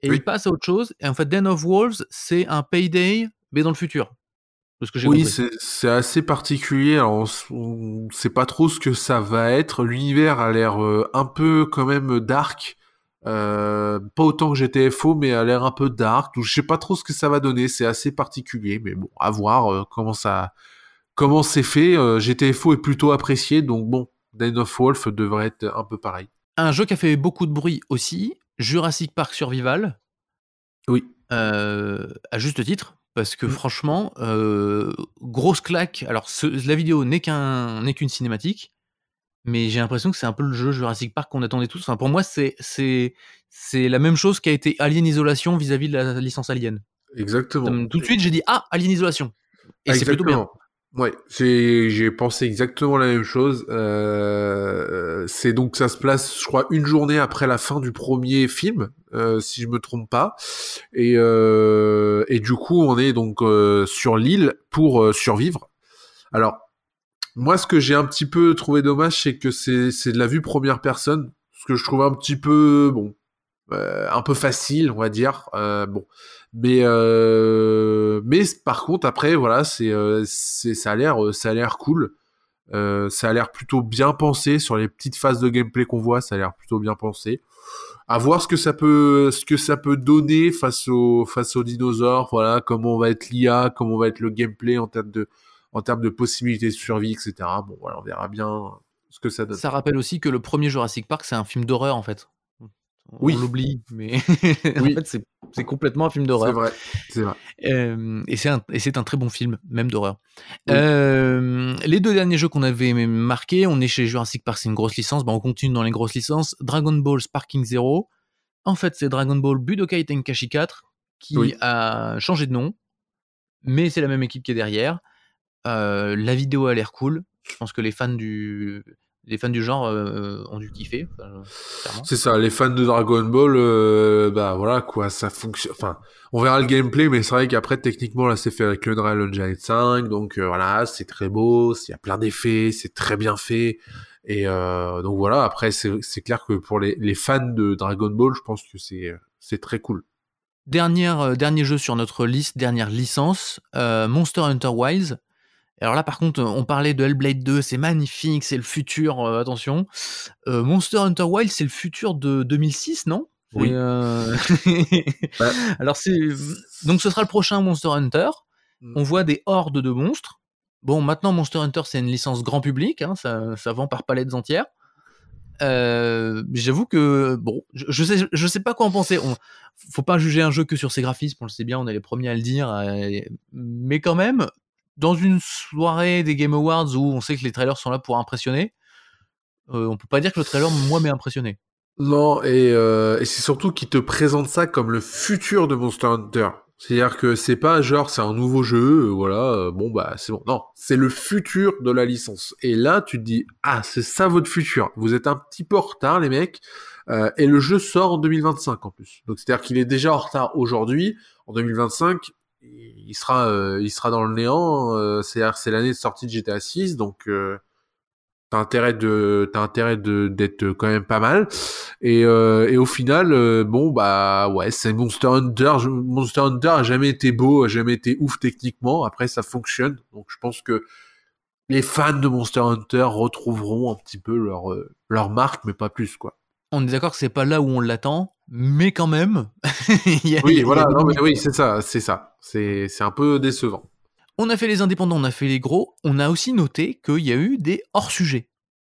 et oui. il passe à autre chose. Et en fait, Den of Wolves, c'est un Payday, mais dans le futur. Parce que j'ai oui, c'est, c'est assez particulier. Alors, on ne sait pas trop ce que ça va être. L'univers a l'air euh, un peu quand même dark. Euh, pas autant que G T F O, mais a l'air un peu dark. Donc, je ne sais pas trop ce que ça va donner. C'est assez particulier. Mais bon, à voir euh, comment, ça, comment c'est fait. Euh, G T F O est plutôt apprécié. Donc bon, Den of Wolves devrait être un peu pareil. Un jeu qui a fait beaucoup de bruit aussi. Jurassic Park Survival, oui, euh, à juste titre, parce que mmh. franchement, euh, grosse claque. Alors, ce, la vidéo n'est qu'un, n'est qu'une cinématique, mais j'ai l'impression que c'est un peu le jeu Jurassic Park qu'on attendait tous. Enfin, pour moi, c'est c'est c'est la même chose qu'a été Alien Isolation vis-à-vis de la licence Alien. Exactement. Donc, tout de suite, j'ai dit ah Alien Isolation, et ah, c'est exactement. Plutôt bien. Ouais, j'ai, j'ai pensé exactement la même chose. Euh, c'est donc ça se place, je crois, une journée après la fin du premier film, euh, si je me trompe pas. Et euh, et du coup, on est donc euh, sur l'île pour euh, survivre. Alors, moi, ce que j'ai un petit peu trouvé dommage, c'est que c'est c'est de la vue première personne, ce que je trouve un petit peu bon, euh, un peu facile, on va dire. Euh, bon. Mais euh, mais par contre après voilà c'est c'est ça a l'air ça a l'air cool, euh, ça a l'air plutôt bien pensé sur les petites phases de gameplay qu'on voit, ça a l'air plutôt bien pensé. À voir ce que ça peut ce que ça peut donner face au face aux dinosaures, voilà comment on va être l'I A, comment on va être le gameplay en termes de en termes de possibilités de survie, et cetera. Bon voilà, on verra bien ce que ça donne. Ça rappelle aussi que le premier Jurassic Park c'est un film d'horreur en fait. On oui. l'oublie, mais en oui. fait, c'est, c'est complètement un film d'horreur. C'est vrai, c'est vrai. Euh, et, c'est un, et c'est un très bon film, même d'horreur. Oui. Euh, les deux derniers jeux qu'on avait marqués, on est chez Jurassic Park, c'est une grosse licence, ben, on continue dans les grosses licences. Dragon Ball Sparking Zero, en fait, c'est Dragon Ball Budokai Tenkaichi quatre, qui oui. a changé de nom, mais c'est la même équipe qui est derrière. Euh, la vidéo a l'air cool, je pense que les fans du... Les fans du genre euh, ont dû kiffer. Enfin, c'est ça, les fans de Dragon Ball, euh, bah voilà quoi, ça fonctionne. Enfin, on verra le gameplay, mais c'est vrai qu'après, techniquement, là, c'est fait avec Unreal Engine cinq, donc euh, voilà, c'est très beau, il y a plein d'effets, c'est très bien fait. Et euh, donc voilà, après, c'est, c'est clair que pour les, les fans de Dragon Ball, je pense que c'est, c'est très cool. Dernière, euh, dernier jeu sur notre liste, dernière licence, euh, Monster Hunter Wilds. Alors là, par contre, on parlait de Hellblade deux, c'est magnifique, c'est le futur, euh, attention. Euh, Monster Hunter Wild, c'est le futur de deux mille six, non ? Oui. Euh... bah. Alors c'est... Donc ce sera le prochain Monster Hunter. On voit des hordes de monstres. Bon, maintenant, Monster Hunter, c'est une licence grand public, hein, ça, ça vend par palettes entières. Euh, j'avoue que bon, je, je sais, je sais pas quoi en penser. On, faut pas juger un jeu que sur ses graphismes, on le sait bien, on est les premiers à le dire. Euh, mais quand même. Dans une soirée des Game Awards où on sait que les trailers sont là pour impressionner, euh, on peut pas dire que le trailer, moi, m'est impressionné. Non, et, euh, et c'est surtout qu'ils te présentent ça comme le futur de Monster Hunter. C'est-à-dire que c'est pas genre, c'est un nouveau jeu, voilà, euh, bon, bah, c'est bon. Non, c'est le futur de la licence. Et là, tu te dis, ah, c'est ça votre futur. Vous êtes un petit peu en retard, les mecs. Euh, et le jeu sort en deux mille vingt-cinq, en plus. Donc, c'est-à-dire qu'il est déjà en retard aujourd'hui. En deux mille vingt-cinq, il sera euh, il sera dans le néant, euh, c'est c'est l'année de sortie de G T A six, donc euh, T'as intérêt de, t'as intérêt de, d'être quand même pas mal. Et, euh, et au final, euh, bon, bah, ouais, c'est Monster Hunter. Je, Monster Hunter a jamais été beau, a jamais été ouf techniquement. Après, ça fonctionne. Donc, je pense que les fans de Monster Hunter retrouveront un petit peu leur, euh, leur marque, mais pas plus, quoi. On est d'accord que c'est pas là où on l'attend, mais quand même. y a, oui, y voilà. Y a... Non, mais oui, c'est ça, c'est ça. C'est, c'est un peu décevant. On a fait les indépendants, on a fait les gros. On a aussi noté qu'il y a eu des hors-sujets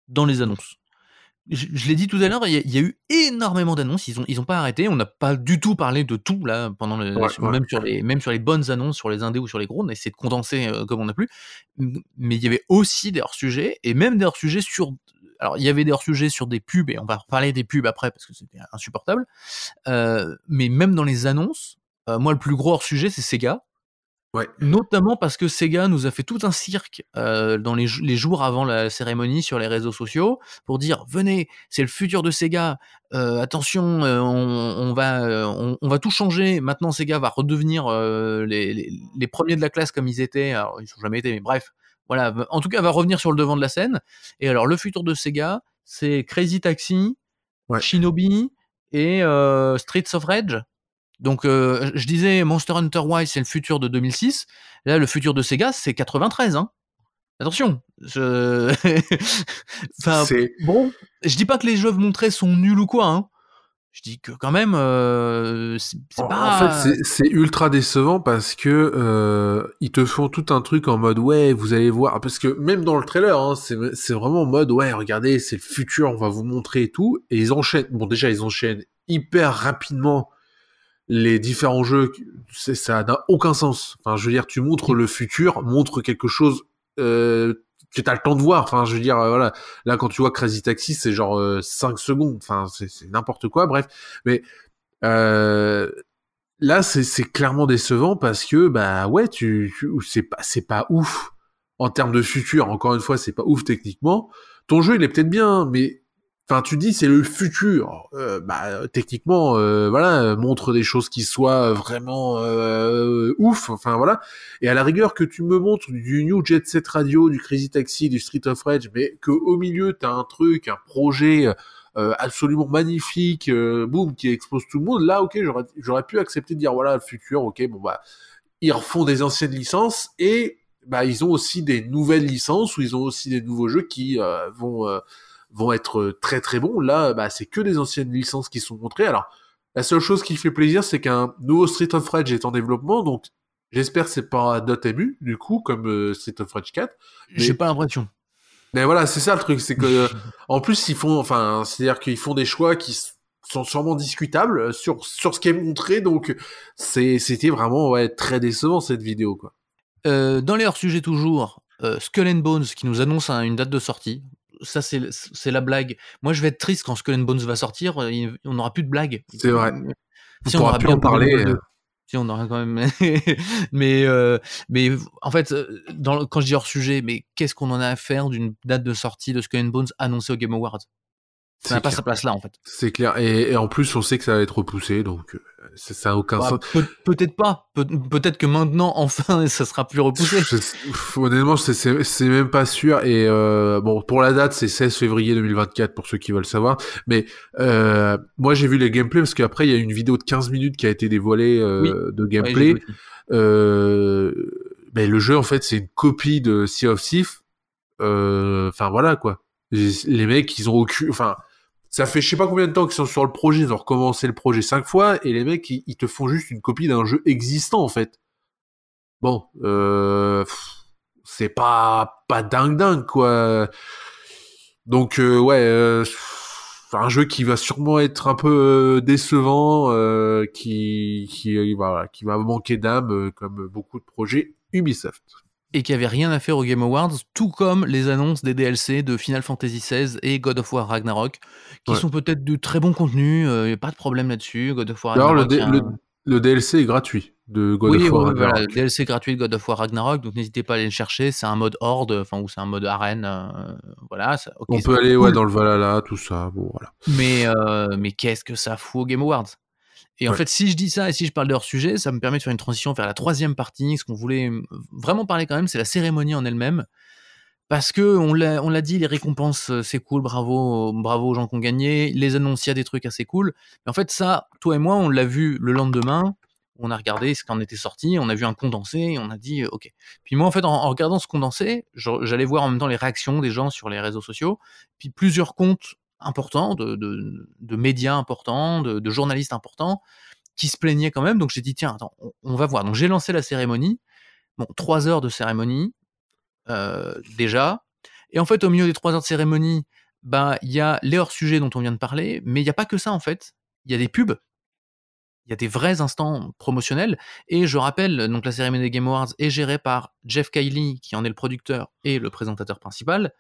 dans les annonces. Je, je l'ai dit tout à l'heure, il y, y a eu énormément d'annonces. Ils n'ont ils ont pas arrêté. On n'a pas du tout parlé de tout, là, pendant le, ouais, sur, ouais. Même, sur les, même sur les bonnes annonces, sur les indés ou sur les gros. On a essayé de condenser euh, comme on a pu. Mais il y avait aussi des hors-sujets, et même des hors-sujets sur... Alors, il y avait des hors-sujets sur des pubs, et on va reparler des pubs après, parce que c'était insupportable. Euh, mais même dans les annonces, euh, moi, le plus gros hors-sujet, c'est Sega. Ouais. Notamment parce que Sega nous a fait tout un cirque euh, dans les, les jours avant la cérémonie sur les réseaux sociaux pour dire venez, c'est le futur de Sega, euh, attention, euh, on, on, va, euh, on, on va tout changer, maintenant Sega va redevenir euh, les, les, les premiers de la classe comme ils étaient. Alors, ils ne sont jamais été, mais bref, voilà, en tout cas va revenir sur le devant de la scène. Et alors le futur de Sega, c'est Crazy Taxi, ouais. Shinobi et euh, Streets of Rage. Donc, euh, je disais, Monster Hunter Wilds, c'est le futur de deux mille six. Là, le futur de Sega, c'est quatre-vingt-treize. Hein. Attention. Je... enfin, c'est... Bon, je dis pas que les jeux montrés sont nuls ou quoi. Hein. Je dis que quand même, euh, c'est, c'est pas... En fait, c'est, c'est ultra décevant parce que euh, ils te font tout un truc en mode, ouais, vous allez voir. Parce que même dans le trailer, hein, c'est, c'est vraiment en mode, ouais, regardez, c'est le futur, on va vous montrer et tout. Et ils enchaînent. Bon, déjà, ils enchaînent hyper rapidement les différents jeux, c'est, ça n'a aucun sens. Enfin, je veux dire, tu montres le futur, montre quelque chose euh, que t'as le temps de voir. Enfin, je veux dire, euh, voilà. Là, quand tu vois Crazy Taxi, c'est genre euh, cinq secondes. Enfin, c'est, c'est n'importe quoi. Bref, mais euh, là, c'est, c'est clairement décevant parce que bah ouais, tu, tu c'est pas c'est pas ouf en termes de futur. Encore une fois, c'est pas ouf techniquement. Ton jeu, il est peut-être bien, mais enfin, tu dis c'est le futur. Euh, bah, techniquement, euh, voilà, montre des choses qui soient vraiment euh, ouf. Enfin voilà. Et à la rigueur que tu me montres du New Jet Set Radio, du Crazy Taxi, du Street of Rage, mais que au milieu t'as un truc, un projet euh, absolument magnifique, euh, boum, qui expose tout le monde. Là, ok, j'aurais, j'aurais pu accepter de dire voilà le futur. Ok, bon bah ils refont des anciennes licences et bah ils ont aussi des nouvelles licences ou ils ont aussi des nouveaux jeux qui euh, vont euh, vont être très très bons. Là, bah, c'est que des anciennes licences qui sont montrées. Alors, la seule chose qui fait plaisir, c'est qu'un nouveau Street of Rage est en développement, donc j'espère que c'est pas Dotemu, du coup, comme euh, Street of Rage quatre. Mais... J'ai pas l'impression. Mais voilà, c'est ça le truc, c'est que euh, en plus, ils font, enfin, c'est-à-dire qu'ils font des choix qui sont sûrement discutables sur, sur ce qui est montré, donc c'est, c'était vraiment ouais, très décevant, cette vidéo, quoi. Euh, dans les hors-sujets toujours, euh, Skull and Bones, qui nous annonce hein, une date de sortie. Ça, c'est, c'est la blague. Moi, je vais être triste quand Skull and Bones va sortir. On n'aura plus de blague. C'est vrai. Si on aura pu en parler. De... Si on aura quand même. mais, euh, mais en fait, dans le... quand je dis hors sujet, mais qu'est-ce qu'on en a à faire d'une date de sortie de Skull and Bones annoncée au Game Awards ? Ça n'a pas sa place là, en fait. C'est clair. Et, et en plus, on sait que ça va être repoussé, donc ça n'a aucun bah, sens. Peut, peut-être pas. Pe- peut-être que maintenant, enfin, ça sera plus repoussé. Je, je, honnêtement, c'est, c'est, c'est même pas sûr. Et euh, bon, pour la date, c'est seize février deux mille vingt-quatre, pour ceux qui veulent savoir. Mais euh, moi, j'ai vu les gameplays, parce qu'après, il y a une vidéo de quinze minutes qui a été dévoilée euh, oui. de gameplay. Ouais, euh, mais le jeu, en fait, c'est une copie de Sea of Thieves. Euh, enfin, voilà, quoi. Les mecs, ils ont aucune... Enfin, ça fait je sais pas combien de temps qu'ils sont sur le projet, ils ont recommencé le projet cinq fois, et les mecs, ils, ils te font juste une copie d'un jeu existant, en fait. Bon, euh, c'est pas, pas dingue dingue, quoi. Donc, euh, ouais, euh, un jeu qui va sûrement être un peu décevant, euh, qui, qui, voilà, qui va manquer d'âme, comme beaucoup de projets Ubisoft. Et qui avait rien à faire aux Game Awards, tout comme les annonces des D L C de Final Fantasy seize et God of War Ragnarok, qui ouais. sont peut-être de très bon contenu, euh, pas de problème là-dessus. God of War Ragnarok. Alors, le, D- un... le, le D L C est gratuit de God oui, of War oui, Ragnarok. Voilà, le D L C est gratuit de God of War Ragnarok, donc n'hésitez pas à aller le chercher. C'est un mode horde, enfin, ou c'est un mode arène. Euh, voilà. Ça, okay, On peut aller cool. ouais, dans le Valhalla, tout ça. Bon, voilà. Mais, euh, mais qu'est-ce que ça fout aux Game Awards ? Et en ouais. fait, si je dis ça et si je parle de hors sujet, ça me permet de faire une transition vers la troisième partie. Ce qu'on voulait vraiment parler quand même, c'est la cérémonie en elle-même. Parce que, on l'a, on l'a dit, les récompenses, c'est cool, bravo, bravo aux gens qui ont gagné. Les annonces, il y a des trucs assez cool. Mais en fait, ça, toi et moi, on l'a vu le lendemain. On a regardé ce qu'en était sorti. On a vu un condensé et on a dit euh, OK. Puis moi, en fait, en, en regardant ce condensé, je, j'allais voir en même temps les réactions des gens sur les réseaux sociaux. Puis plusieurs comptes importants, de, de, de médias importants, de, de journalistes importants, qui se plaignaient quand même. Donc j'ai dit, tiens, attends, on, on va voir. Donc j'ai lancé la cérémonie. Bon, trois heures de cérémonie. Euh, déjà. Et en fait, au milieu des trois heures de cérémonie, bah, y a les hors-sujets dont on vient de parler, mais il n'y a pas que ça, en fait. Il y a des pubs, il y a des vrais instants promotionnels. Et je rappelle, donc, la cérémonie des Game Awards est gérée par Jeff Keighley, qui en est le producteur et le présentateur principal.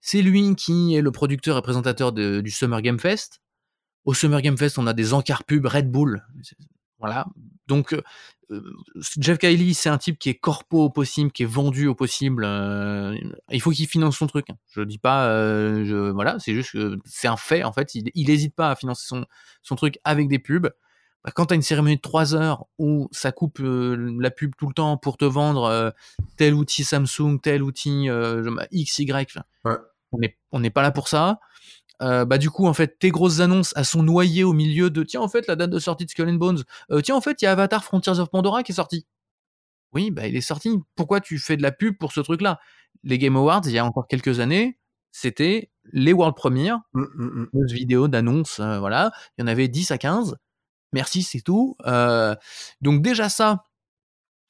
C'est lui qui est le producteur et présentateur de, du Summer Game Fest. Au Summer Game Fest, on a des encarts pubs Red Bull. Voilà. Donc, euh, Jeff Keighley, c'est un type qui est corpo au possible, qui est vendu au possible. Euh, il faut qu'il finance son truc. Je dis pas... Euh, je, voilà, c'est juste que c'est un fait, en fait. Il n'hésite pas à financer son, son truc avec des pubs. Bah, quand tu as une cérémonie de trois heures où ça coupe euh, la pub tout le temps pour te vendre euh, tel outil Samsung, tel outil euh, X, Y... Ouais. On n'est on est pas là pour ça. Euh, bah du coup, en fait, tes grosses annonces elles sont noyées au milieu de tiens en fait la date de sortie de Skull and Bones, euh, tiens en fait il y a Avatar Frontiers of Pandora qui est sorti. Oui, bah il est sorti. Pourquoi tu fais de la pub pour ce truc-là ? Les Game Awards, il y a encore quelques années, c'était les World Premières, mm-hmm. Deux vidéos d'annonces, euh, voilà, il y en avait dix à quinze. Merci, c'est tout. Euh, donc déjà ça,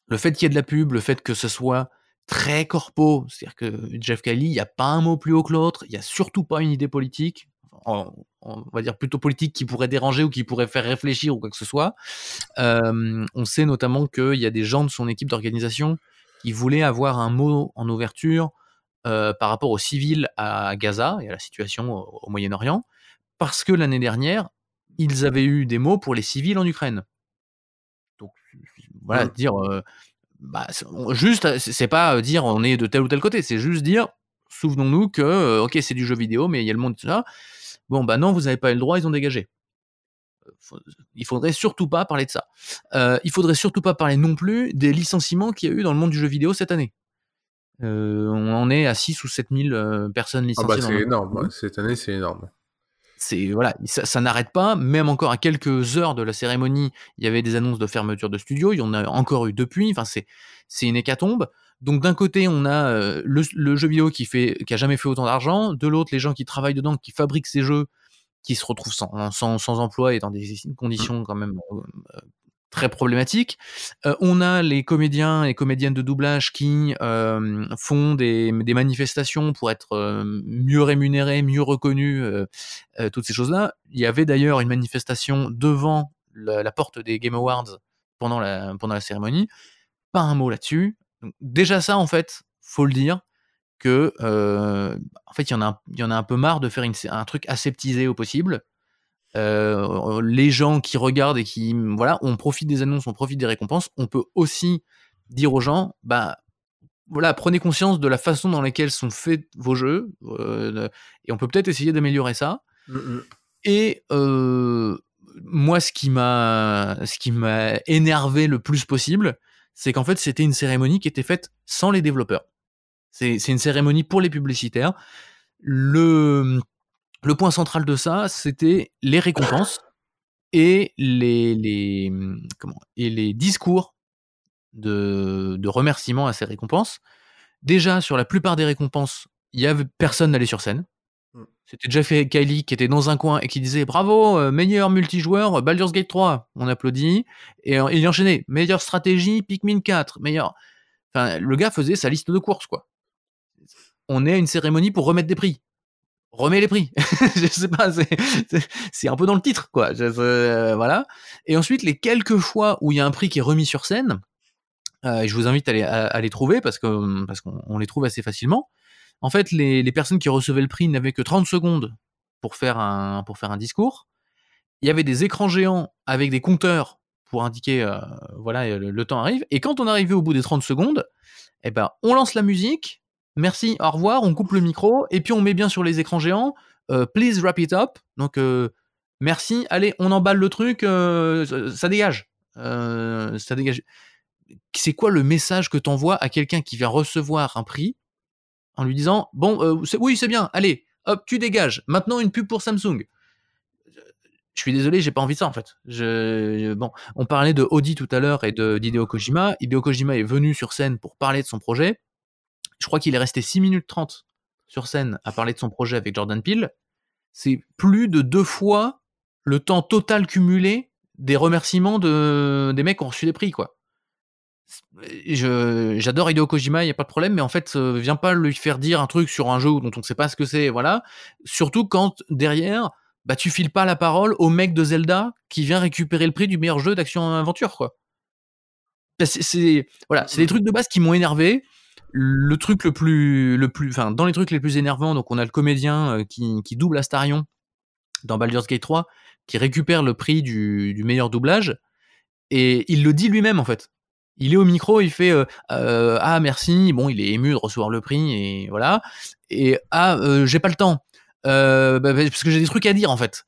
le fait qu'il y ait de la pub, le fait que ce soit très corpo, c'est-à-dire que Jeff Keighley, il n'y a pas un mot plus haut que l'autre, il n'y a surtout pas une idée politique, on, on va dire plutôt politique qui pourrait déranger ou qui pourrait faire réfléchir ou quoi que ce soit. Euh, on sait notamment qu'il y a des gens de son équipe d'organisation qui voulaient avoir un mot en ouverture euh, par rapport aux civils à Gaza et à la situation au, au Moyen-Orient, parce que l'année dernière, ils avaient eu des mots pour les civils en Ukraine. Donc, voilà, ouais. dire... Euh, Bah, juste, c'est pas dire on est de tel ou tel côté, c'est juste dire souvenons-nous que, ok, c'est du jeu vidéo, mais il y a le monde, tout ça. Bon, bah non, vous n'avez pas eu le droit, ils ont dégagé. Faut, il faudrait surtout pas parler de ça. Euh, il faudrait surtout pas parler non plus des licenciements qu'il y a eu dans le monde du jeu vidéo cette année. Euh, on en est à six ou sept mille personnes licenciées. Ah bah, c'est énorme, ouais. Cette année, c'est énorme. C'est, voilà, ça, ça n'arrête pas, même encore à quelques heures de la cérémonie, il y avait des annonces de fermeture de studios, il y en a encore eu depuis, enfin, c'est, c'est une hécatombe. Donc d'un côté, on a euh, le, le jeu vidéo qui fait, qui a jamais fait autant d'argent, de l'autre, les gens qui travaillent dedans, qui fabriquent ces jeux, qui se retrouvent sans, sans, sans emploi et dans des conditions quand même euh, très problématiques. Euh, on a les comédiens et comédiennes de doublage qui euh, font des, des manifestations pour être euh, mieux rémunérés, mieux reconnus, euh, euh, toutes ces choses-là. Il y avait d'ailleurs une manifestation devant la, la porte des Game Awards pendant la, pendant la cérémonie. Pas un mot là-dessus. Donc, déjà ça, en fait, faut le dire, que euh, en fait, il y en a, il y en a un peu marre de faire une, un truc aseptisé au possible. Euh, les gens qui regardent et qui voilà, on profite des annonces, on profite des récompenses, on peut aussi dire aux gens bah voilà, prenez conscience de la façon dans laquelle sont faits vos jeux euh, et on peut peut-être essayer d'améliorer ça. Mm-hmm. Et euh, moi ce qui m'a ce qui m'a énervé le plus possible, c'est qu'en fait c'était une cérémonie qui était faite sans les développeurs. C'est c'est une cérémonie pour les publicitaires. Le Le point central de ça, c'était les récompenses et les, les, comment, et les discours de, de remerciement à ces récompenses. Déjà, sur la plupart des récompenses, il n'y avait personne d'aller sur scène. C'était Jeff Keighley qui était dans un coin et qui disait « Bravo, meilleur multijoueur, Baldur's Gate trois !» On applaudit. Et il enchaînait « Meilleure stratégie, Pikmin quatre !» meilleur... Enfin, le gars faisait sa liste de courses, quoi. On est à une cérémonie pour remettre des prix. Remets les prix. Je sais pas, c'est, c'est, c'est un peu dans le titre, quoi. Je, euh, voilà. Et ensuite, les quelques fois où il y a un prix qui est remis sur scène, euh, je vous invite à les, à, à les trouver parce que, parce qu'on on les trouve assez facilement. En fait, les, les personnes qui recevaient le prix n'avaient que trente secondes pour faire un, pour faire un discours. Il y avait des écrans géants avec des compteurs pour indiquer, euh, voilà, le, le temps arrive. Et quand on arrivait au bout des trente secondes, eh ben, on lance la musique. Merci, au revoir, on coupe le micro, et puis on met bien sur les écrans géants, euh, please wrap it up, donc euh, merci, allez, on emballe le truc, euh, ça, ça dégage. Euh, ça dégage. C'est quoi le message que t'envoies à quelqu'un qui vient recevoir un prix en lui disant « Bon, euh, c'est, oui, c'est bien, allez, hop, tu dégages. Maintenant, une pub pour Samsung. » Je suis désolé, j'ai pas envie de ça en fait. Je, je, bon, on parlait de O D tout à l'heure et de Hideo Kojima. Hideo Kojima est venu sur scène pour parler de son projet. Je crois qu'il est resté six minutes trente sur scène à parler de son projet avec Jordan Peele. C'est plus de deux fois le temps total cumulé des remerciements de, des mecs qui ont reçu des prix, quoi. Je, j'adore Hideo Kojima, il n'y a pas de problème, mais en fait, euh, viens pas lui faire dire un truc sur un jeu dont on ne sait pas ce que c'est, voilà. Surtout quand, derrière, bah, tu files pas la parole au mec de Zelda qui vient récupérer le prix du meilleur jeu d'action-aventure, quoi. C'est, c'est, voilà, c'est des trucs de base qui m'ont énervé. Le truc le plus... le plus, enfin, dans les trucs les plus énervants, donc on a le comédien qui, qui double Astarion dans Baldur's Gate trois, qui récupère le prix du, du meilleur doublage, et il le dit lui-même, en fait. Il est au micro, il fait euh, euh, ah merci, bon il est ému de recevoir le prix et voilà, et ah euh, j'ai pas le temps euh, bah, parce que j'ai des trucs à dire en fait.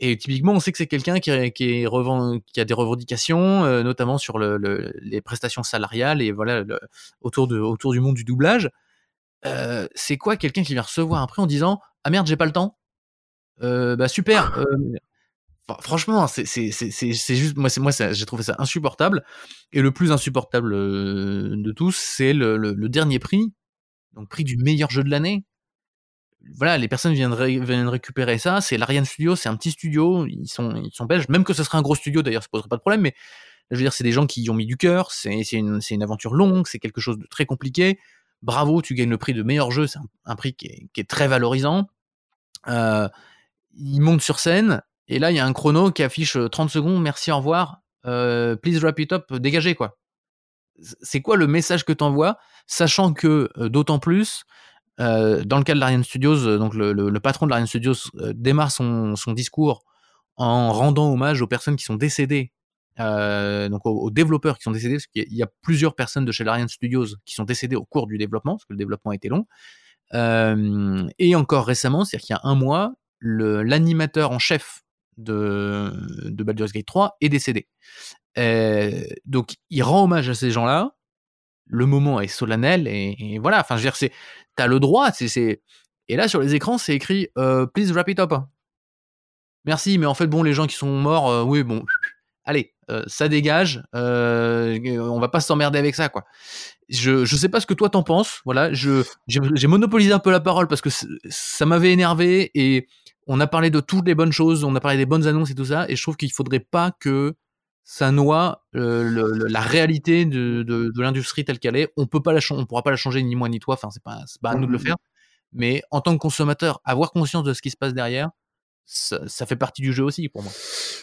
Et typiquement on sait que c'est quelqu'un qui, qui, est revend... qui a des revendications, euh, notamment sur le, le, les prestations salariales et voilà le, autour de autour du monde du doublage. Euh, c'est quoi quelqu'un qui vient recevoir un prix en disant ah merde j'ai pas le temps, euh, bah super. Euh... Enfin, franchement, c'est, c'est, c'est, c'est juste. Moi, c'est, moi c'est, j'ai trouvé ça insupportable. Et le plus insupportable de tous, c'est le, le, le dernier prix, donc prix du meilleur jeu de l'année. Voilà, les personnes viennent, ré, viennent récupérer ça. C'est l'Ariane Studio, c'est un petit studio, ils sont, ils sont belges. Même que ce serait un gros studio, d'ailleurs, ça ne poserait pas de problème. Mais je veux dire, c'est des gens qui y ont mis du cœur, c'est, c'est, une, c'est une aventure longue, c'est quelque chose de très compliqué. Bravo, tu gagnes le prix de meilleur jeu, c'est un, un prix qui est, qui est très valorisant. Euh, ils montent sur scène. Et là, il y a un chrono qui affiche trente secondes, merci, au revoir, euh, please wrap it up, dégagez, quoi. C'est quoi le message que t'envoies, sachant que, euh, d'autant plus, euh, dans le cas de l'Ariane Studios, euh, donc le, le, le patron de l'Ariane Studios euh, démarre son, son discours en rendant hommage aux personnes qui sont décédées, euh, donc aux, aux développeurs qui sont décédés, parce qu'il y a plusieurs personnes de chez l'Ariane Studios qui sont décédées au cours du développement, parce que le développement a été long. Euh, et encore récemment, c'est-à-dire qu'il y a un mois, le, l'animateur en chef De, de Baldur's Gate trois est décédé. Euh, donc il rend hommage à ces gens-là. Le moment est solennel et, et voilà. Enfin, je veux dire, c'est, t'as le droit. C'est, c'est... Et là, sur les écrans, c'est écrit euh, please wrap it up. Merci, mais en fait, bon, les gens qui sont morts, euh, oui, bon, allez, euh, ça dégage. Euh, on va pas s'emmerder avec ça, quoi. Je, je sais pas ce que toi t'en penses. Voilà, je, j'ai, j'ai monopolisé un peu la parole parce que ça m'avait énervé et. On a parlé de toutes les bonnes choses, on a parlé des bonnes annonces et tout ça, et je trouve qu'il ne faudrait pas que ça noie euh, le, le, la réalité de, de, de l'industrie telle qu'elle est. On peut pas la ch- on pourra pas la changer, ni moi ni toi, enfin, c'est pas, c'est pas à nous de le faire. Mais en tant que consommateur, avoir conscience de ce qui se passe derrière, ça, ça fait partie du jeu aussi pour moi.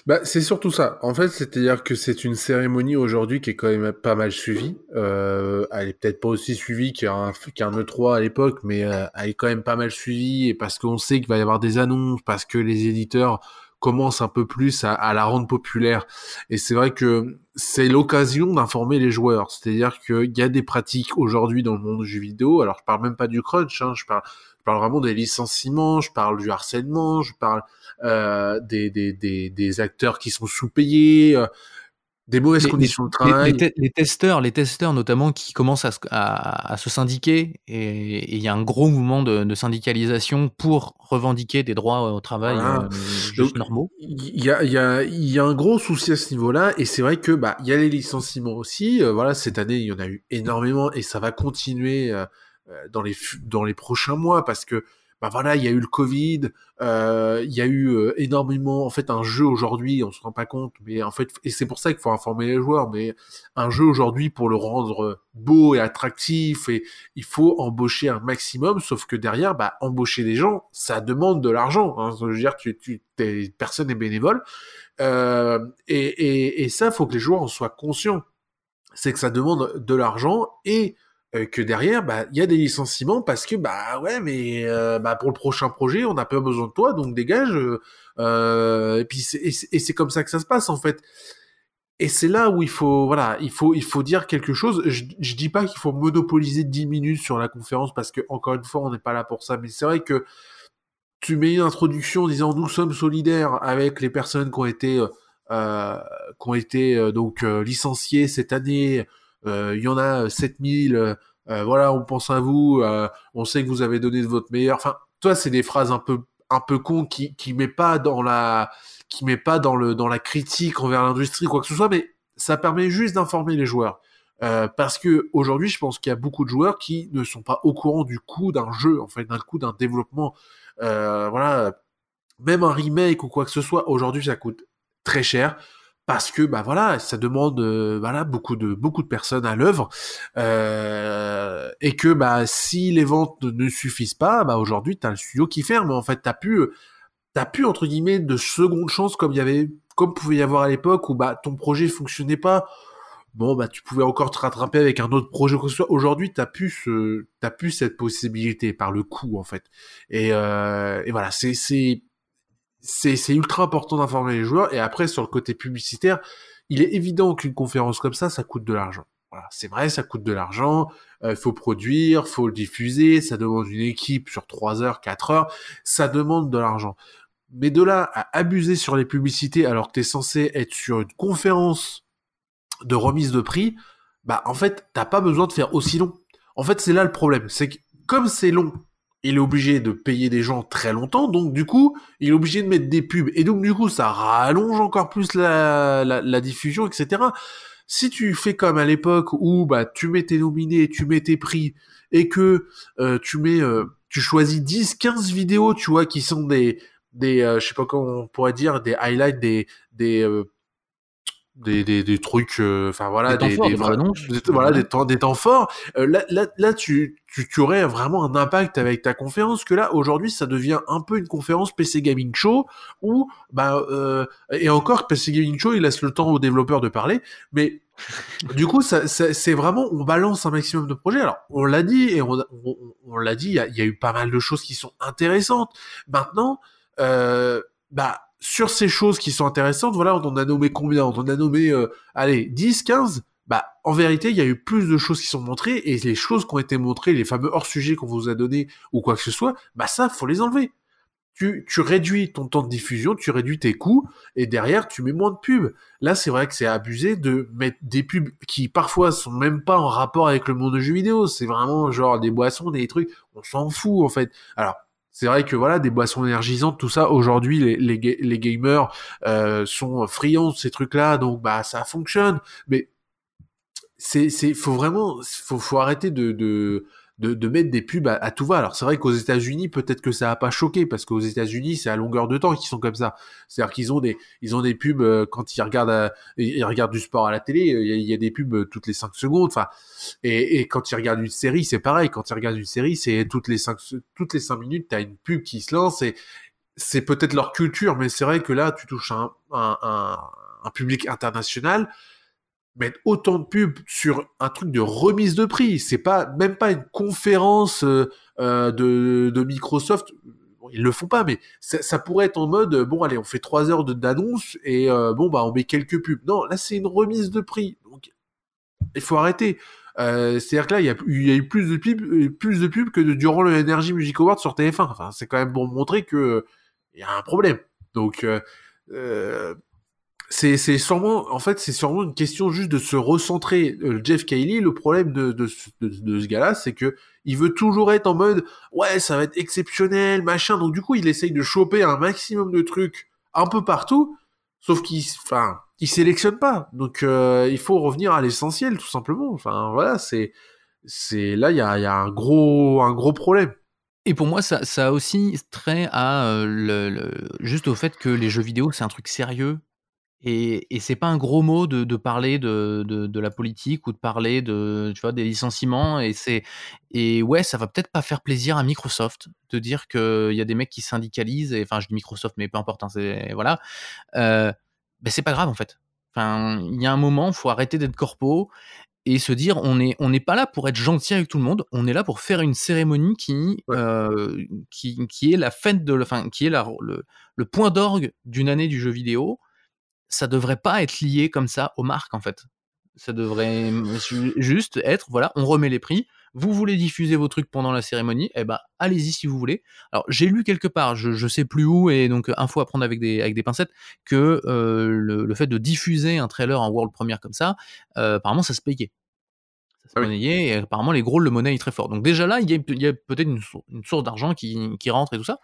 Bah, c'est surtout ça. En fait, c'est-à-dire que c'est une cérémonie aujourd'hui qui est quand même pas mal suivie. Euh, elle est peut-être pas aussi suivie qu'un, qu'un E trois à l'époque, mais euh, elle est quand même pas mal suivie, et parce qu'on sait qu'il va y avoir des annonces, parce que les éditeurs commencent un peu plus à, à la rendre populaire. Et c'est vrai que c'est l'occasion d'informer les joueurs. C'est-à-dire qu'il y a des pratiques aujourd'hui dans le monde du jeu vidéo. Alors, je parle même pas du crunch, hein, je parle... Je parle vraiment des licenciements, je parle du harcèlement, je parle euh, des, des, des, des acteurs qui sont sous-payés, euh, des mauvaises les, conditions de travail. Les, les, te- les testeurs, les testeurs notamment, qui commencent à se, à, à se syndiquer, et il y a un gros mouvement de, de syndicalisation pour revendiquer des droits au travail voilà. euh, juste Donc, normaux. Il y a, y, a, y a un gros souci à ce niveau-là, et c'est vrai que bah il y a les licenciements aussi. Euh, voilà, cette année, il y en a eu énormément, et ça va continuer. Euh, dans les dans les prochains mois parce que bah voilà il y a eu le Covid, euh, il y a eu euh, énormément en fait un jeu aujourd'hui on se rend pas compte mais en fait et c'est pour ça qu'il faut informer les joueurs mais un jeu aujourd'hui pour le rendre beau et attractif et il faut embaucher un maximum sauf que derrière bah embaucher des gens ça demande de l'argent hein, je veux dire tu tu t'es, personne n'est bénévole euh, et et et ça faut que les joueurs en soient conscients c'est que ça demande de l'argent et que derrière, bah, il y a des licenciements parce que, bah, ouais, mais, euh, bah, pour le prochain projet, on n'a pas besoin de toi, donc dégage. Euh, et puis, c'est, et, c'est, et c'est comme ça que ça se passe, en fait. Et c'est là où il faut, voilà, il faut, il faut dire quelque chose. Je, je dis pas qu'il faut monopoliser dix minutes sur la conférence parce que, encore une fois, on n'est pas là pour ça, mais c'est vrai que tu mets une introduction en disant nous sommes solidaires avec les personnes qui ont été, euh, qui ont été, euh, donc, euh, licenciées cette année. Il euh, y en a sept mille euh, voilà, on pense à vous, euh, on sait que vous avez donné de votre meilleur. Enfin, toi, c'est des phrases un peu un peu con qui qui met pas dans la qui met pas dans le dans la critique envers l'industrie quoi que ce soit, mais ça permet juste d'informer les joueurs. Euh, parce que aujourd'hui, je pense qu'il y a beaucoup de joueurs qui ne sont pas au courant du coût d'un jeu, en fait, d'un coût d'un développement. Euh, voilà, même un remake ou quoi que ce soit, aujourd'hui, ça coûte très cher parce que, bah voilà, ça demande, euh, voilà, beaucoup de beaucoup de personnes à l'œuvre, euh, et que, bah, si les ventes ne suffisent pas, bah aujourd'hui, t'as le studio qui ferme. En fait, t'as plus, t'as plus entre guillemets de seconde chance comme il y avait, comme pouvait y avoir à l'époque où, bah, ton projet fonctionnait pas. Bon, bah, tu pouvais encore te rattraper avec un autre projet. Aujourd'hui, t'as plus ce, t'as plus cette possibilité par le coup, en fait. Et, euh, et voilà, c'est, c'est, c'est, c'est ultra important d'informer les joueurs. Et après, sur le côté publicitaire, il est évident qu'une conférence comme ça, ça coûte de l'argent. Voilà. C'est vrai, ça coûte de l'argent. Euh, faut produire, faut le diffuser. Ça demande une équipe sur trois heures, quatre heures. Ça demande de l'argent. Mais de là à abuser sur les publicités alors que t'es censé être sur une conférence de remise de prix, bah en fait t'as pas besoin de faire aussi long. En fait c'est là le problème, c'est que comme c'est long, il est obligé de payer des gens très longtemps, donc du coup il est obligé de mettre des pubs, et donc du coup ça rallonge encore plus la, la, la diffusion, et cetera. Si tu fais comme à l'époque où bah tu mets tes nominés, tu mets tes prix, et que euh, tu mets, euh, tu choisis dix, quinze vidéos, tu vois, qui sont des, des, euh, je sais pas comment on pourrait dire, des highlights, des, des euh, Des, des des trucs enfin euh, voilà des, des, forts, des, vrais, des voilà des temps des temps forts euh, là là là tu tu tu aurais vraiment un impact avec ta conférence, que là aujourd'hui ça devient un peu une conférence P C Gaming Show où bah euh, et encore P C Gaming Show il laisse le temps aux développeurs de parler, mais du coup ça, ça c'est vraiment on balance un maximum de projets. Alors on l'a dit et on on, on l'a dit il y a, y a eu pas mal de choses qui sont intéressantes maintenant. euh, bah Sur ces choses qui sont intéressantes, voilà, on en a nommé combien ? On en a nommé, euh, allez, dix, quinze ? Bah, en vérité, il y a eu plus de choses qui sont montrées, et les choses qui ont été montrées, les fameux hors-sujets qu'on vous a donnés, ou quoi que ce soit, bah ça, faut les enlever. Tu, tu réduis ton temps de diffusion, tu réduis tes coûts, et derrière, tu mets moins de pubs. Là, c'est vrai que c'est abusé de mettre des pubs qui, parfois, sont même pas en rapport avec le monde du jeu vidéo. C'est vraiment, genre, des boissons, des trucs, on s'en fout, en fait. Alors, c'est vrai que voilà, des boissons énergisantes, tout ça, aujourd'hui, les, les, les gamers euh, sont friands de ces trucs-là, donc bah ça fonctionne. Mais c'est, c'est, faut vraiment, faut, faut arrêter de, de, de, de mettre des pubs à, à tout va. Alors c'est vrai qu'aux États-Unis, peut-être que ça a pas choqué, parce qu'aux États-Unis, c'est à longueur de temps qu'ils sont comme ça. C'est-à-dire qu'ils ont des, ils ont des pubs euh, quand ils regardent, à, ils regardent du sport à la télé, il y a, il y a des pubs toutes les cinq secondes. Enfin, et, et quand ils regardent une série, c'est pareil. Quand ils regardent une série, c'est toutes les cinq, toutes les cinq minutes, t'as une pub qui se lance. Et c'est peut-être leur culture, mais c'est vrai que là, tu touches un, un, un, un public international. Mettre autant de pubs sur un truc de remise de prix, c'est pas même pas une conférence euh, de, de Microsoft. Bon, ils le font pas, mais ça, ça pourrait être en mode bon allez on fait trois heures de, d'annonce et euh, bon bah on met quelques pubs. Non, là c'est une remise de prix, donc il faut arrêter. Euh, c'est-à-dire que là il y a, il y a eu plus de pubs, plus de pubs que de, durant le Energy Music Award sur T F un. Enfin c'est quand même pour montrer que euh, y a un problème. Donc euh, euh, C'est, c'est sûrement, en fait, c'est sûrement une question juste de se recentrer. Euh, Jeff Keighley, le problème de, de, de, de ce gars-là, c'est que il veut toujours être en mode, ouais, ça va être exceptionnel, machin. Donc, du coup, il essaye de choper un maximum de trucs un peu partout. Sauf qu'il, enfin, il sélectionne pas. Donc, euh, il faut revenir à l'essentiel, tout simplement. Enfin, voilà, c'est, c'est, là, il y a, y a un gros, un gros problème. Et pour moi, ça, ça a aussi trait à, euh, le, le, juste au fait que les jeux vidéo, c'est un truc sérieux. Et, et c'est pas un gros mot de, de parler de, de, de la politique ou de parler de, tu vois, des licenciements. Et, c'est, et ouais, ça va peut-être pas faire plaisir à Microsoft de dire qu'il y a des mecs qui syndicalisent. Et, enfin, je dis Microsoft, mais peu importe. Hein, c'est, voilà. Euh, ben c'est pas grave, en fait. Enfin, il y a un moment, il faut arrêter d'être corpo et se dire on n'est on n'est pas là pour être gentil avec tout le monde. On est là pour faire une cérémonie qui, ouais. euh, qui, qui est la fête de, enfin, qui est la, le, le point d'orgue d'une année du jeu vidéo. Ça devrait pas être lié comme ça aux marques, en fait. Ça devrait juste être, voilà, on remet les prix. Vous voulez diffuser vos trucs pendant la cérémonie, eh ben, allez-y si vous voulez. Alors, j'ai lu quelque part, je, je sais plus où, et donc, info à prendre avec des, avec des pincettes, que euh, le, le fait de diffuser un trailer en world première comme ça, euh, apparemment, ça se payait. Ça se monnayait, et apparemment les gros le monnaient très fort. Donc déjà là, il y a, il y a peut-être une, une source d'argent qui, qui rentre et tout ça.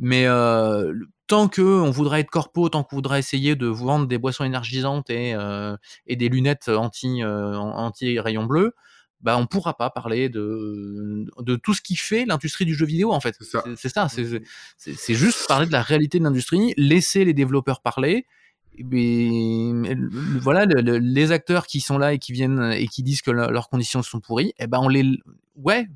Mais euh, tant qu'on voudra être corpo, tant qu'on voudra essayer de vous vendre des boissons énergisantes et, euh, et des lunettes anti, euh, anti-rayon bleu, bah, on ne pourra pas parler de, de tout ce qui fait l'industrie du jeu vidéo, en fait. C'est ça. C'est, c'est, ça, c'est, c'est, c'est juste parler de la réalité de l'industrie, laisser les développeurs parler. Et voilà, le, le, les acteurs qui sont là et qui viennent et qui disent que le, leurs conditions sont pourries, eh ben on les, ouais,